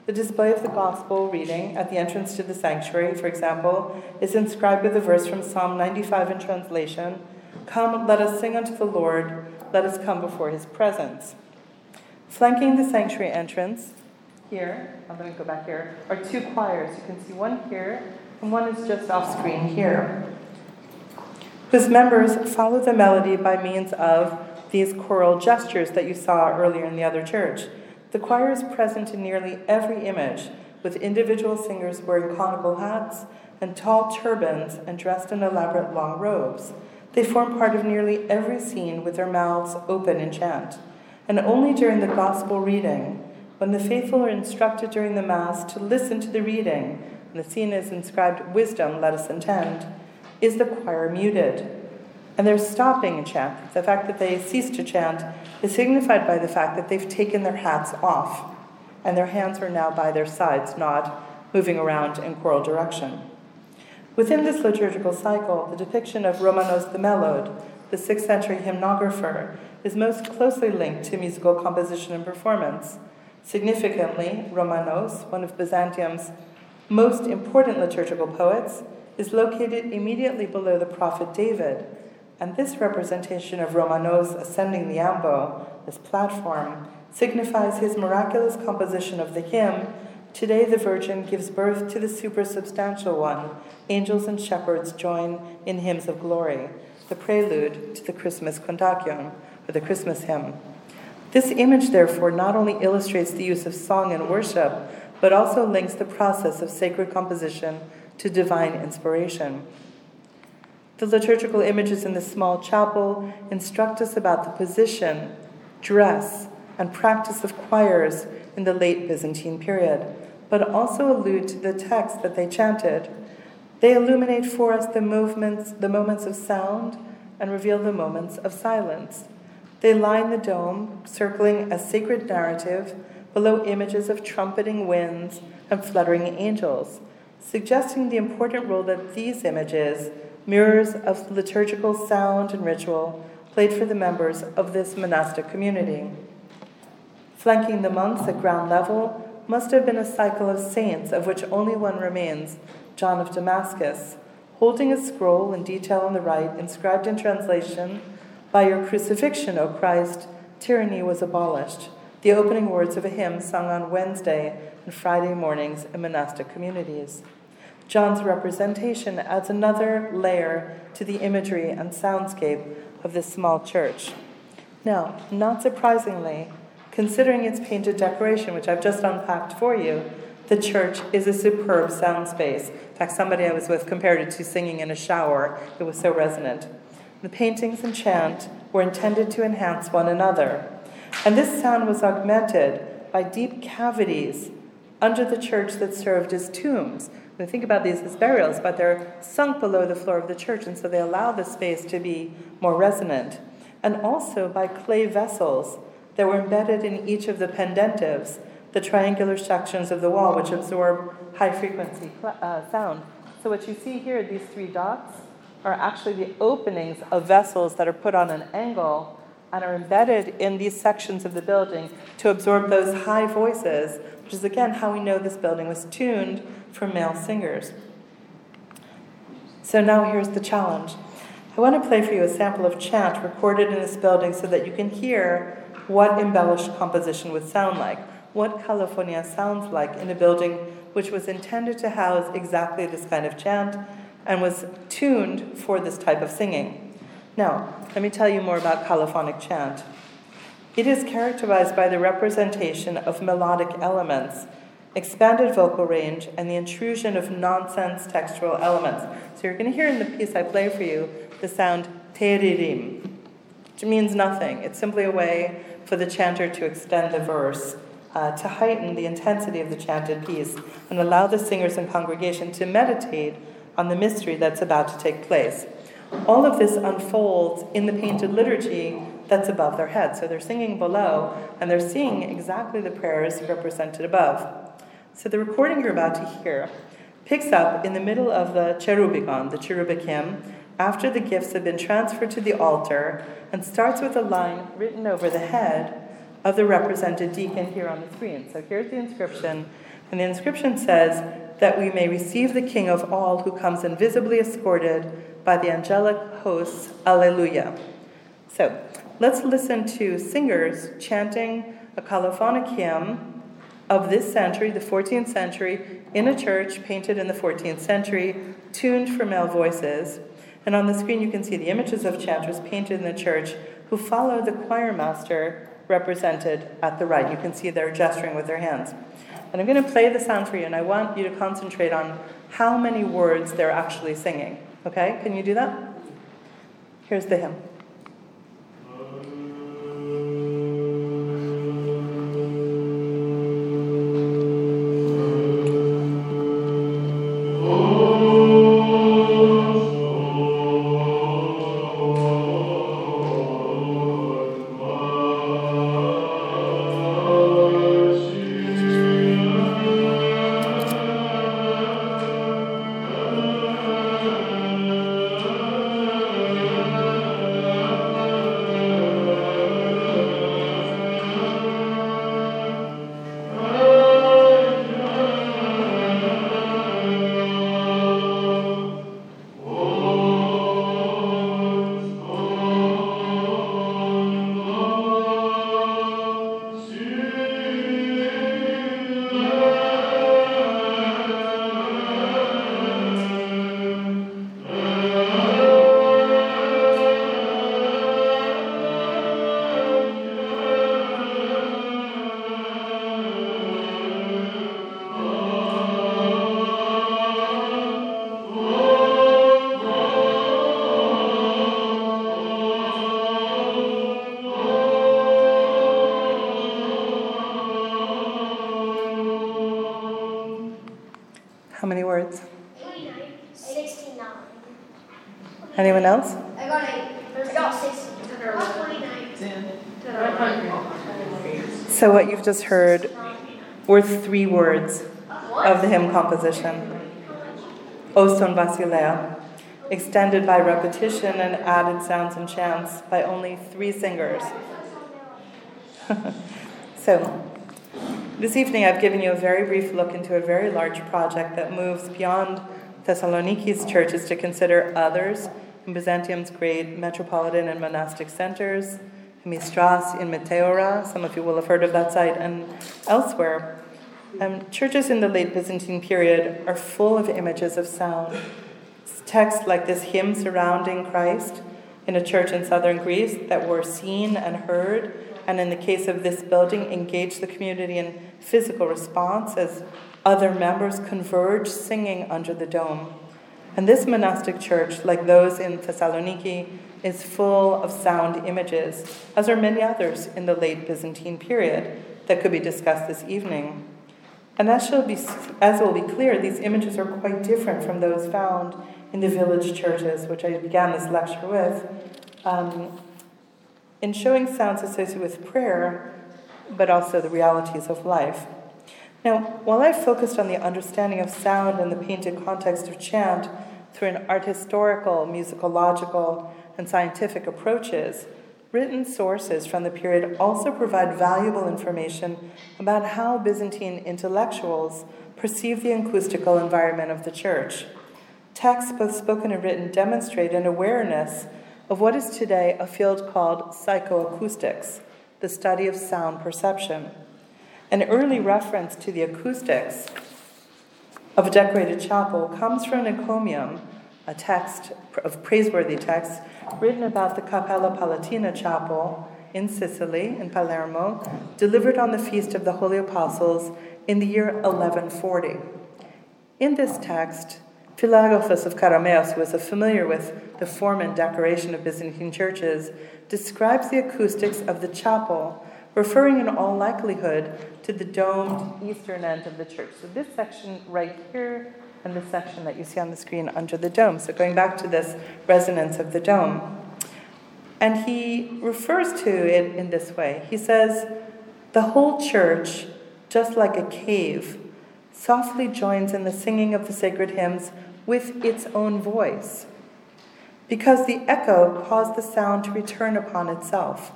the display of the gospel reading at the entrance to the sanctuary, for example, is inscribed with a verse from Psalm 95 in translation, Come, let us sing unto the Lord, let us come before his presence. Flanking the sanctuary entrance, here, I'm going to go back here, are 2 choirs. You can see one here, and one is just off screen here, whose members follow the melody by means of these choral gestures that you saw earlier in the other church. The choir is present in nearly every image, with individual singers wearing conical hats and tall turbans and dressed in elaborate long robes. They form part of nearly every scene with their mouths open in chant, and only during the gospel reading, when the faithful are instructed during the Mass to listen to the reading, and the scene is inscribed, "Wisdom, let us intend," is the choir muted. And their stopping in chant, the fact that they cease to chant, is signified by the fact that they've taken their hats off, and their hands are now by their sides, not moving around in choral direction. Within this liturgical cycle, the depiction of Romanos the Mellowed, the 6th century hymnographer, is most closely linked to musical composition and performance. Significantly, Romanos, one of Byzantium's most important liturgical poets, is located immediately below the prophet David, and this representation of Romanos ascending the ambo, this platform, signifies his miraculous composition of the hymn, "Today the Virgin gives birth to the supersubstantial one. Angels and shepherds join in hymns of glory," the prelude to the Christmas Kontakion, or the Christmas hymn. This image, therefore, not only illustrates the use of song and worship, but also links the process of sacred composition to divine inspiration. The liturgical images in this small chapel instruct us about the position, dress, and practice of choirs in the late Byzantine period, but also allude to the text that they chanted. They illuminate for us the moments of sound, and reveal the moments of silence. They line the dome, circling a sacred narrative below images of trumpeting winds and fluttering angels, suggesting the important role that these images, mirrors of liturgical sound and ritual, played for the members of this monastic community. Flanking the monks at ground level must have been a cycle of saints, of which only one remains, John of Damascus, holding a scroll in detail on the right, inscribed in translation, "By your crucifixion, O Christ, tyranny was abolished," the opening words of a hymn sung on Wednesday and Friday mornings in monastic communities. John's representation adds another layer to the imagery and soundscape of this small church. Now, not surprisingly, considering its painted decoration, which I've just unpacked for you, the church is a superb sound space. In fact, somebody I was with compared it to singing in a shower. It was so resonant. The paintings and chant were intended to enhance one another, and this sound was augmented by deep cavities under the church that served as tombs. We think about these as burials, but they're sunk below the floor of the church, and so they allow the space to be more resonant. And also by clay vessels that were embedded in each of the pendentives, the triangular sections of the wall, which absorb high-frequency sound. So what you see here, these three dots, are actually the openings of vessels that are put on an angle and are embedded in these sections of the building to absorb those high voices, which is, again, how we know this building was tuned for male singers. So now here's the challenge. I want to play for you a sample of chant recorded in this building so that you can hear what embellished composition would sound like, what California sounds like in a building which was intended to house exactly this kind of chant and was tuned for this type of singing. Now, let me tell you more about colophonic chant. It is characterized by the representation of melodic elements, expanded vocal range, and the intrusion of nonsense textual elements. So you're going to hear in the piece I play for you the sound teririm, which means nothing. It's simply a way for the chanter to extend the verse, to heighten the intensity of the chanted piece, and allow the singers and congregation to meditate on the mystery that's about to take place. All of this unfolds in the painted liturgy that's above their head. So they're singing below, and they're seeing exactly the prayers represented above. So the recording you're about to hear picks up in the middle of the cherubicon, the cherubic hymn, after the gifts have been transferred to the altar, and starts with a line written over the head of the represented deacon here on the screen. So here's the inscription, and the inscription says, "That we may receive the King of all who comes invisibly escorted by the angelic hosts, Alleluia." So let's listen to singers chanting a colophonic hymn of this century, the 14th century, in a church painted in the 14th century, tuned for male voices. And on the screen you can see the images of chanters painted in the church who follow the choir master represented at the right. You can see they're gesturing with their hands. And I'm going to play the sound for you, and I want you to concentrate on how many words they're actually singing. Okay? Can you do that? Here's the hymn. How many words? 69. Anyone else? I got 8. I got 69. I got 49. 10. So what you've just heard were 3 words of the hymn composition. O son Basileia, extended by repetition and added sounds and chants by only 3 singers. So, this evening I've given you a very brief look into a very large project that moves beyond Thessaloniki's churches to consider others in Byzantium's great metropolitan and monastic centers, in Mistras, in Meteora, some of you will have heard of that site, and elsewhere. Churches in the late Byzantine period are full of images of sound. Texts like this hymn surrounding Christ in a church in southern Greece that were seen and heard, and in the case of this building, engage the community in physical response as other members converge singing under the dome. And this monastic church, like those in Thessaloniki, is full of sound images, as are many others in the late Byzantine period that could be discussed this evening. And as will be clear, these images are quite different from those found in the village churches, which I began this lecture with. In showing sounds associated with prayer, but also the realities of life. Now, while I focused on the understanding of sound and the painted context of chant through an art-historical, musicological, and scientific approaches, written sources from the period also provide valuable information about how Byzantine intellectuals perceived the acoustical environment of the church. Texts, both spoken and written, demonstrate an awareness of what is today a field called psychoacoustics, the study of sound perception. An early reference to the acoustics of a decorated chapel comes from an encomium, a text of praiseworthy text written about the Cappella Palatina chapel in Sicily, in Palermo, delivered on the Feast of the Holy Apostles in the year 1140. In this text, Philagophus of Karameos, who is familiar with the form and decoration of Byzantine churches, describes the acoustics of the chapel, referring in all likelihood to the domed eastern end of the church. So this section right here and this section that you see on the screen under the dome. So going back to this resonance of the dome. And he refers to it in this way. He says, the whole church, just like a cave, softly joins in the singing of the sacred hymns with its own voice, because the echo caused the sound to return upon itself.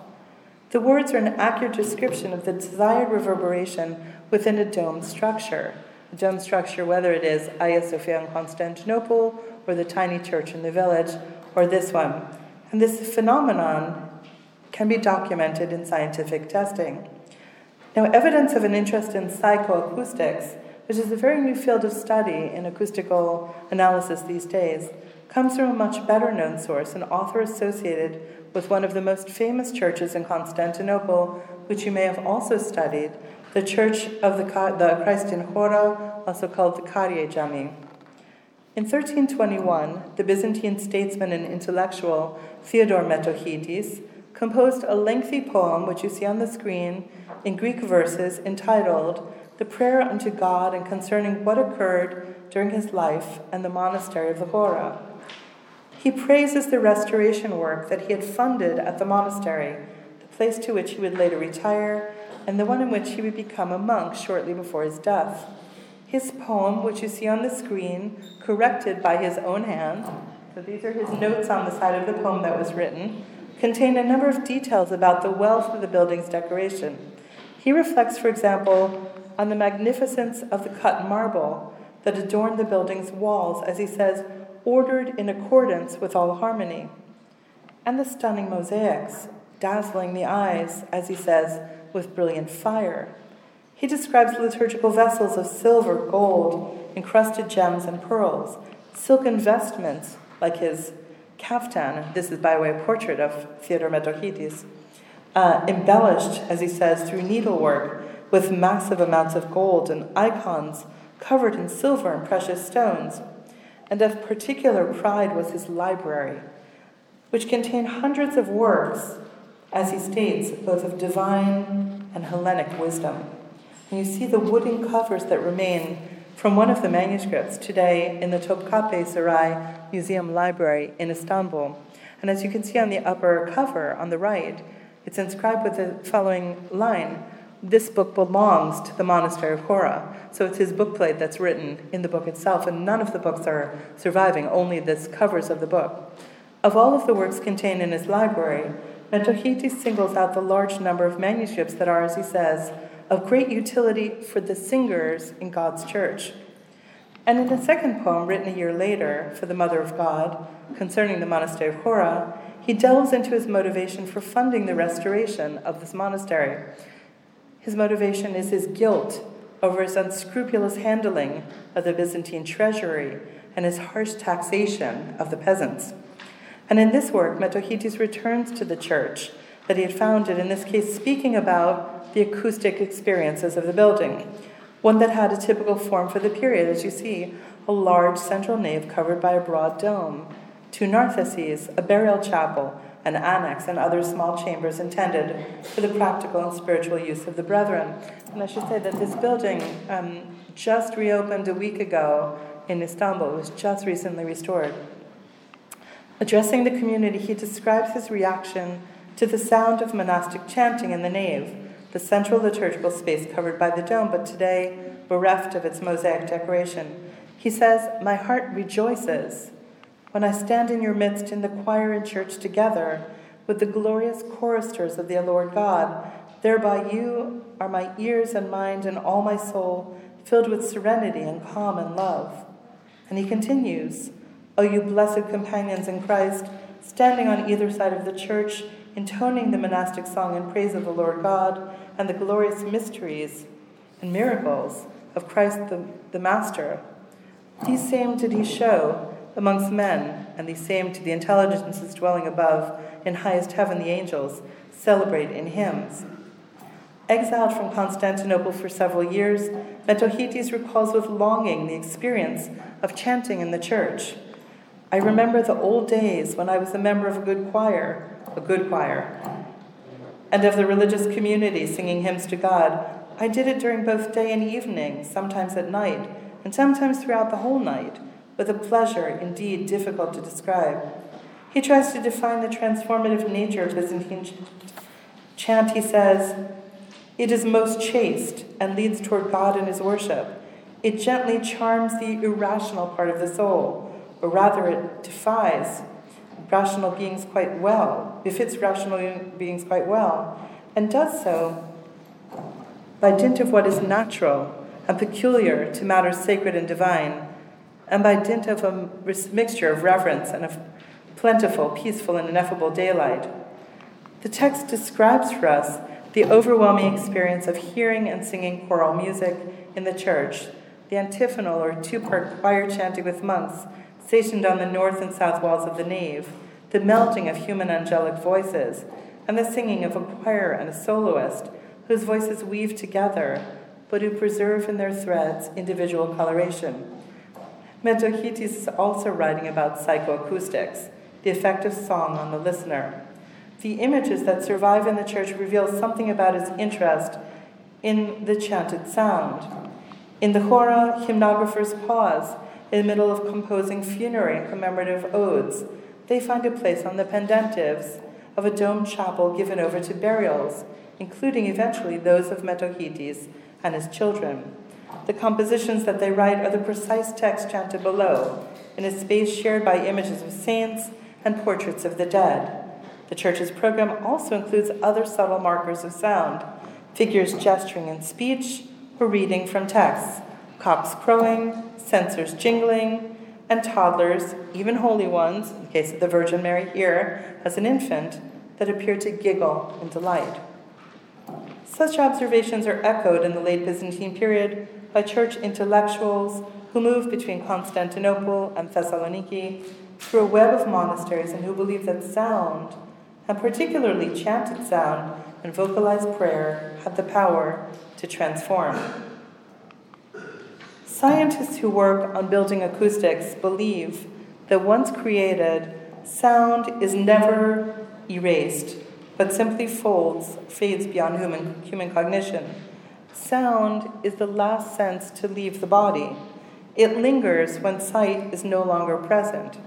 The words are an accurate description of the desired reverberation within a dome structure. A dome structure, whether it is Hagia Sophia in Constantinople, or the tiny church in the village, or this one. And this phenomenon can be documented in scientific testing. Now, evidence of an interest in psychoacoustics, which is a very new field of study in acoustical analysis these days, comes from a much better-known source, an author associated with one of the most famous churches in Constantinople, which you may have also studied, the Church of the Christ in Hora, also called the Karie Jami. In 1321, the Byzantine statesman and intellectual Theodore Metohidis composed a lengthy poem, which you see on the screen, in Greek verses entitled The Prayer unto God and Concerning What Occurred During His Life and the Monastery of the Hora. He praises the restoration work that he had funded at the monastery, the place to which he would later retire, and the one in which he would become a monk shortly before his death. His poem, which you see on the screen, corrected by his own hand, so these are his notes on the side of the poem that was written, contained a number of details about the wealth of the building's decoration. He reflects, for example, on the magnificence of the cut marble that adorned the building's walls, as he says, ordered in accordance with all harmony, and the stunning mosaics, dazzling the eyes, as he says, with brilliant fire. He describes liturgical vessels of silver, gold, encrusted gems and pearls, silken vestments like his kaftan, this is by way of portrait of Theodore Metohidis, embellished, as he says, through needlework with massive amounts of gold and icons covered in silver and precious stones. And of particular pride was his library, which contained hundreds of works, as he states, both of divine and Hellenic wisdom. And you see the wooden covers that remain from one of the manuscripts today in the Topkapi Saray Museum Library in Istanbul. And as you can see on the upper cover on the right, it's inscribed with the following line, "This book belongs to the monastery of Hora." So it's his bookplate that's written in the book itself, and none of the books are surviving, only the covers of the book. Of all of the works contained in his library, Metohidis singles out the large number of manuscripts that are, as he says, of great utility for the singers in God's church. And in a second poem written a year later for the Mother of God, concerning the monastery of Hora, he delves into his motivation for funding the restoration of this monastery. His motivation is his guilt over his unscrupulous handling of the Byzantine treasury and his harsh taxation of the peasants. And in this work, Metohidis returns to the church that he had founded, in this case speaking about the acoustic experiences of the building, one that had a typical form for the period, as you see, a large central nave covered by a broad dome, two nartheses, a burial chapel, an annex, and other small chambers intended for the practical and spiritual use of the brethren. And I should say that this building just reopened a week ago in Istanbul. It was just recently restored. Addressing the community, he describes his reaction to the sound of monastic chanting in the nave, the central liturgical space covered by the dome, but today bereft of its mosaic decoration. He says, "My heart rejoices when I stand in your midst in the choir and church together with the glorious choristers of the Lord God, thereby you are my ears and mind and all my soul filled with serenity and calm and love." And he continues, "O you blessed companions in Christ, standing on either side of the church, intoning the monastic song in praise of the Lord God and the glorious mysteries and miracles of Christ the Master. These same did he show amongst men, and the same to the intelligences dwelling above, in highest heaven the angels, celebrate in hymns." Exiled from Constantinople for several years, Metohidis recalls with longing the experience of chanting in the church. "I remember the old days when I was a member of a good choir, and of the religious community singing hymns to God. I did it during both day and evening, sometimes at night, and sometimes throughout the whole night, with a pleasure indeed difficult to describe." He tries to define the transformative nature of Byzantine chant. He says, "It is most chaste and leads toward God in his worship. It gently charms the irrational part of the soul, or rather it defies rational beings quite well, befits rational beings quite well, and does so by dint of what is natural and peculiar to matters sacred and divine, and by dint of a mixture of reverence and of plentiful, peaceful, and ineffable daylight." The text describes for us the overwhelming experience of hearing and singing choral music in the church, the antiphonal or two-part choir chanting with monks stationed on the north and south walls of the nave, the melting of human angelic voices, and the singing of a choir and a soloist whose voices weave together, but who preserve in their threads individual coloration. Mentohitis is also writing about psychoacoustics, the effect of song on the listener. The images that survive in the church reveal something about his interest in the chanted sound. In the Hora, hymnographers pause in the middle of composing funerary and commemorative odes. They find a place on the pendentives of a domed chapel given over to burials, including eventually those of Metohitis and his children. The compositions that they write are the precise text chanted below, in a space shared by images of saints and portraits of the dead. The church's program also includes other subtle markers of sound, figures gesturing in speech or reading from texts, cocks crowing, censers jingling, and toddlers, even holy ones, in the case of the Virgin Mary here, as an infant, that appear to giggle in delight. Such observations are echoed in the late Byzantine period by church intellectuals who move between Constantinople and Thessaloniki through a web of monasteries and who believe that sound, and particularly chanted sound and vocalized prayer, have the power to transform. Scientists who work on building acoustics believe that once created, sound is never erased, but simply fades beyond human cognition. Sound is the last sense to leave the body. It lingers when sight is no longer present.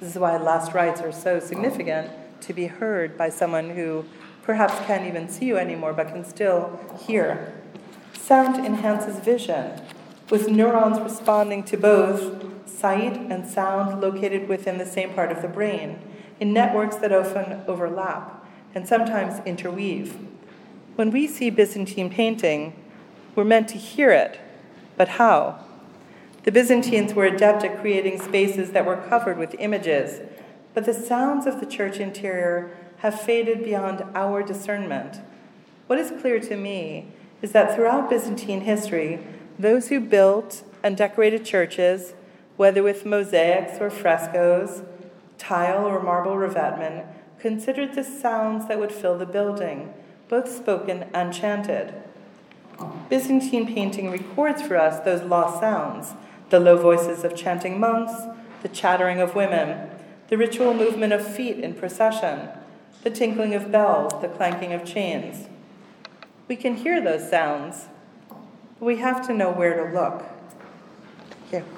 This is why last rites are so significant, to be heard by someone who perhaps can't even see you anymore but can still hear. Sound enhances vision, with neurons responding to both sight and sound located within the same part of the brain, in networks that often overlap and sometimes interweave. When we see Byzantine painting, we're meant to hear it, but how? The Byzantines were adept at creating spaces that were covered with images, but the sounds of the church interior have faded beyond our discernment. What is clear to me is that throughout Byzantine history, those who built and decorated churches, whether with mosaics or frescoes, tile or marble revetment, considered the sounds that would fill the building, both spoken and chanted. Byzantine painting records for us those lost sounds, the low voices of chanting monks, the chattering of women, the ritual movement of feet in procession, the tinkling of bells, the clanking of chains. We can hear those sounds, but we have to know where to look. Thank you.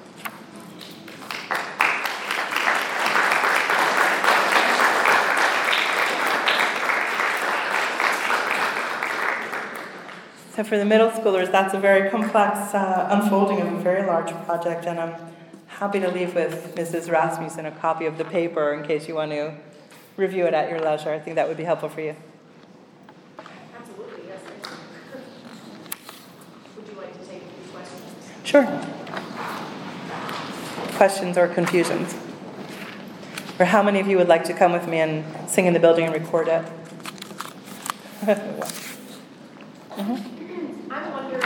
So for the middle schoolers, that's a very complex unfolding of a very large project, and I'm happy to leave with Mrs. Rasmussen a copy of the paper in case you want to review it at your leisure. I think that would be helpful for you. Absolutely, yes. Would you like to take a few questions? Sure. Questions or confusions? Or how many of you would like to come with me and sing in the building and record it? Mm-hmm. I'm wondering,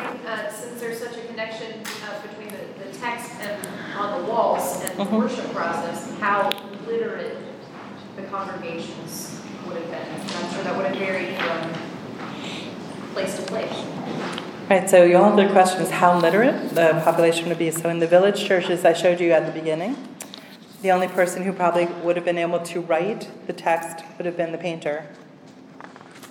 since there's such a connection between the text and on the walls and the worship process, how literate the congregations would have been. I'm sure that would have varied from place to place. Right, so your other question is how literate the population would be. So in the village churches I showed you at the beginning, the only person who probably would have been able to write the text would have been the painter.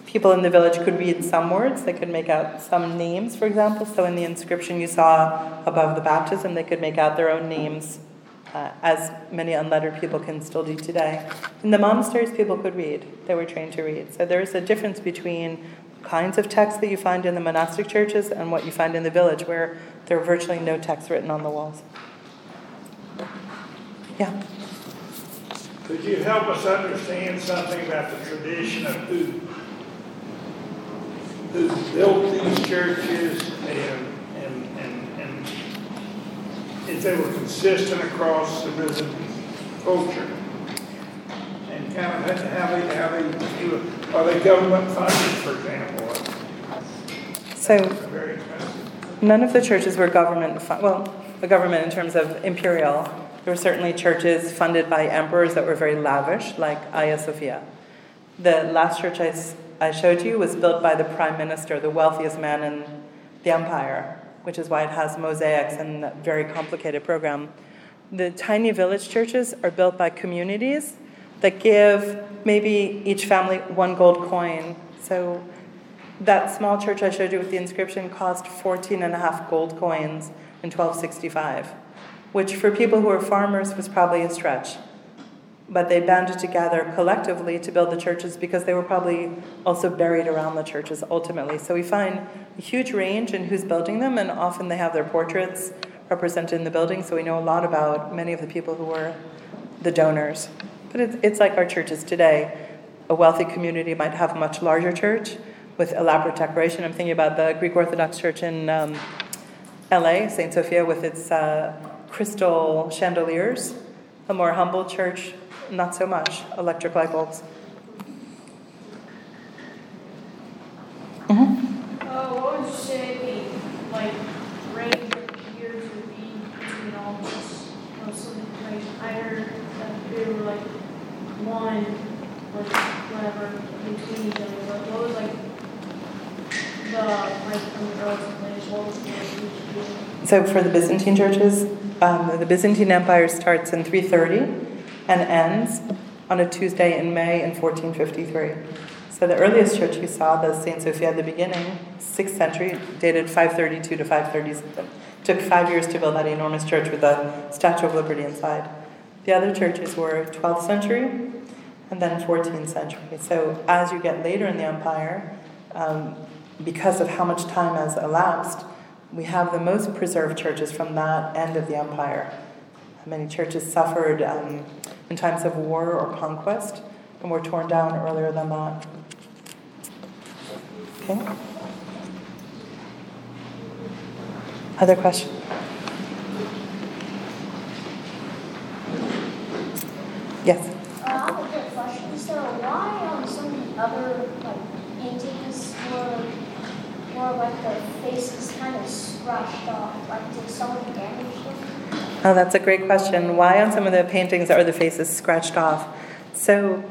People in the village could read some words. They could make out some names, for example. So in the inscription you saw above the baptism, they could make out their own names, as many unlettered people can still do today. In the monasteries, people could read. They were trained to read. So there is a difference between kinds of texts that you find in the monastic churches and what you find in the village, where there are virtually no texts written on the walls. Yeah? Could you help us understand something about the tradition of who built these churches and if they were consistent across the risen culture, and kind of how they are they government funded, for example? So none of the churches were government the government in terms of imperial. There were certainly churches funded by emperors that were very lavish, like Hagia Sophia. The last church I I showed you was built by the prime minister, the wealthiest man in the empire, which is why it has mosaics and a very complicated program. The tiny village churches are built by communities that give maybe each family one gold coin. So that small church I showed you with the inscription cost 14 and a half gold coins in 1265, which for people who were farmers was probably a stretch. But they banded together collectively to build the churches because they were probably also buried around the churches ultimately. So we find a huge range in who's building them, and often they have their portraits represented in the building, so we know a lot about many of the people who were the donors. But it's like our churches today. A wealthy community might have a much larger church with elaborate decoration. I'm thinking about the Greek Orthodox Church in LA, St. Sophia, with its crystal chandeliers. A more humble church, not so much, electric light bulbs. Mm-hmm. What would you say the range of years would be between all this? I heard that they were one or whatever between each other, but what was from the girls and ladies, what was the... So for the Byzantine churches, the Byzantine Empire starts in 330. And ends on a Tuesday in May in 1453. So the earliest church you saw, the St. Sophia at the beginning, 6th century, dated 532 to 537. Took 5 years to build that enormous church with a Statue of Liberty inside. The other churches were 12th century and then 14th century. So as you get later in the empire, because of how much time has elapsed, we have the most preserved churches from that end of the empire. Many churches suffered in times of war or conquest and were torn down earlier than that. Okay? Other question? Yes? I have a quick question. So why some of the other paintings were more the faces kind of scratched off? Did someone damage them? Oh, that's a great question. Why on some of the paintings are the faces scratched off? So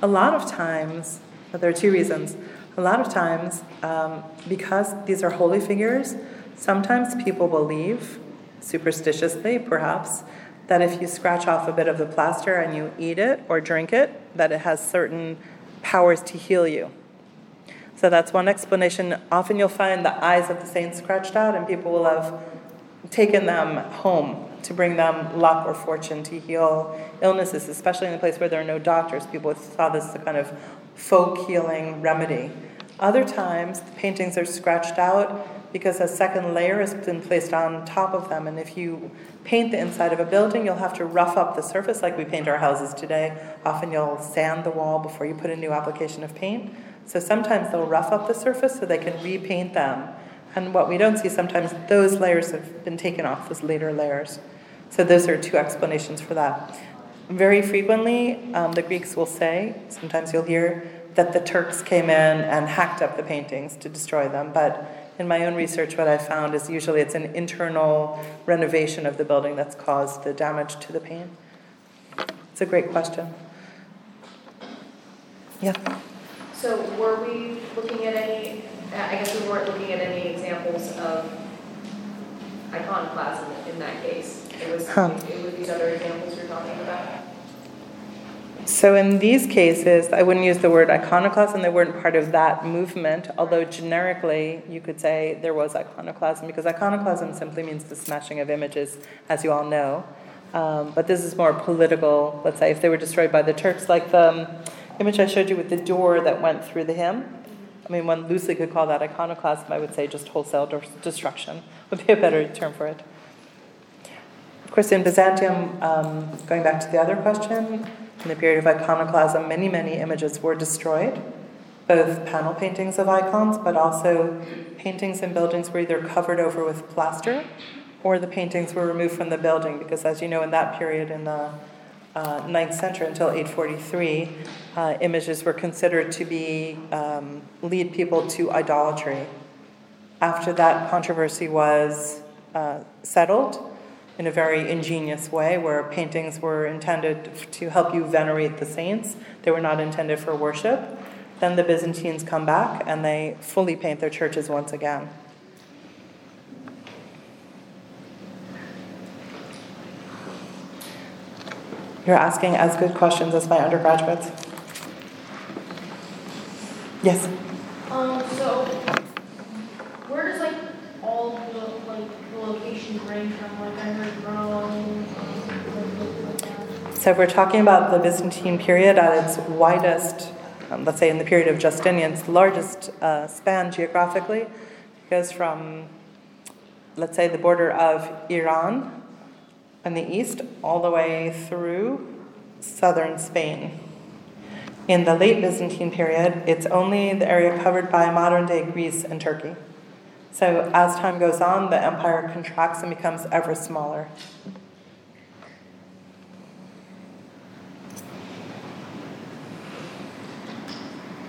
a lot of times, well, there are two reasons. A lot of times, because these are holy figures, sometimes people believe, superstitiously perhaps, that if you scratch off a bit of the plaster and you eat it or drink it, that it has certain powers to heal you. So that's one explanation. Often you'll find the eyes of the saints scratched out and people will have taken them home to bring them luck or fortune to heal illnesses, especially in a place where there are no doctors. People saw this as a kind of folk healing remedy. Other times, the paintings are scratched out because a second layer has been placed on top of them. And if you paint the inside of a building, you'll have to rough up the surface like we paint our houses today. Often you'll sand the wall before you put a new application of paint. So sometimes they'll rough up the surface so they can repaint them. And what we don't see sometimes, those layers have been taken off, those later layers. So those are two explanations for that. Very frequently, the Greeks will say, sometimes you'll hear, that the Turks came in and hacked up the paintings to destroy them. But in my own research, what I found is usually it's an internal renovation of the building that's caused the damage to the paint. It's a great question. Yeah? So were we looking at any... I guess we weren't looking at any examples of iconoclasm in that case. It was these other examples you're talking about? So in these cases, I wouldn't use the word iconoclasm. They weren't part of that movement, although generically you could say there was iconoclasm, because iconoclasm simply means the smashing of images, as you all know. But this is more political, let's say, if they were destroyed by the Turks, like the image I showed you with the door that went through the hymn. I mean, one loosely could call that iconoclasm. I would say just wholesale destruction would be a better term for it. Of course, in Byzantium, going back to the other question, in the period of iconoclasm, many, many images were destroyed, both panel paintings of icons, but also paintings and buildings were either covered over with plaster or the paintings were removed from the building because, as you know, in that period in the 9th century until 843, images were considered to be lead people to idolatry. After that controversy was settled in a very ingenious way, where paintings were intended to help you venerate the saints. They were not intended for worship. Then the Byzantines come back and they fully paint their churches once again. You're asking as good questions as my undergraduates. Yes? So where does all the locations range from? I heard Rome. So if we're talking about the Byzantine period at its widest, let's say in the period of Justinian's largest span geographically, it goes from, let's say, the border of Iran in the east all the way through southern Spain. In the late Byzantine period, it's only the area covered by modern-day Greece and Turkey. So as time goes on, the empire contracts and becomes ever smaller.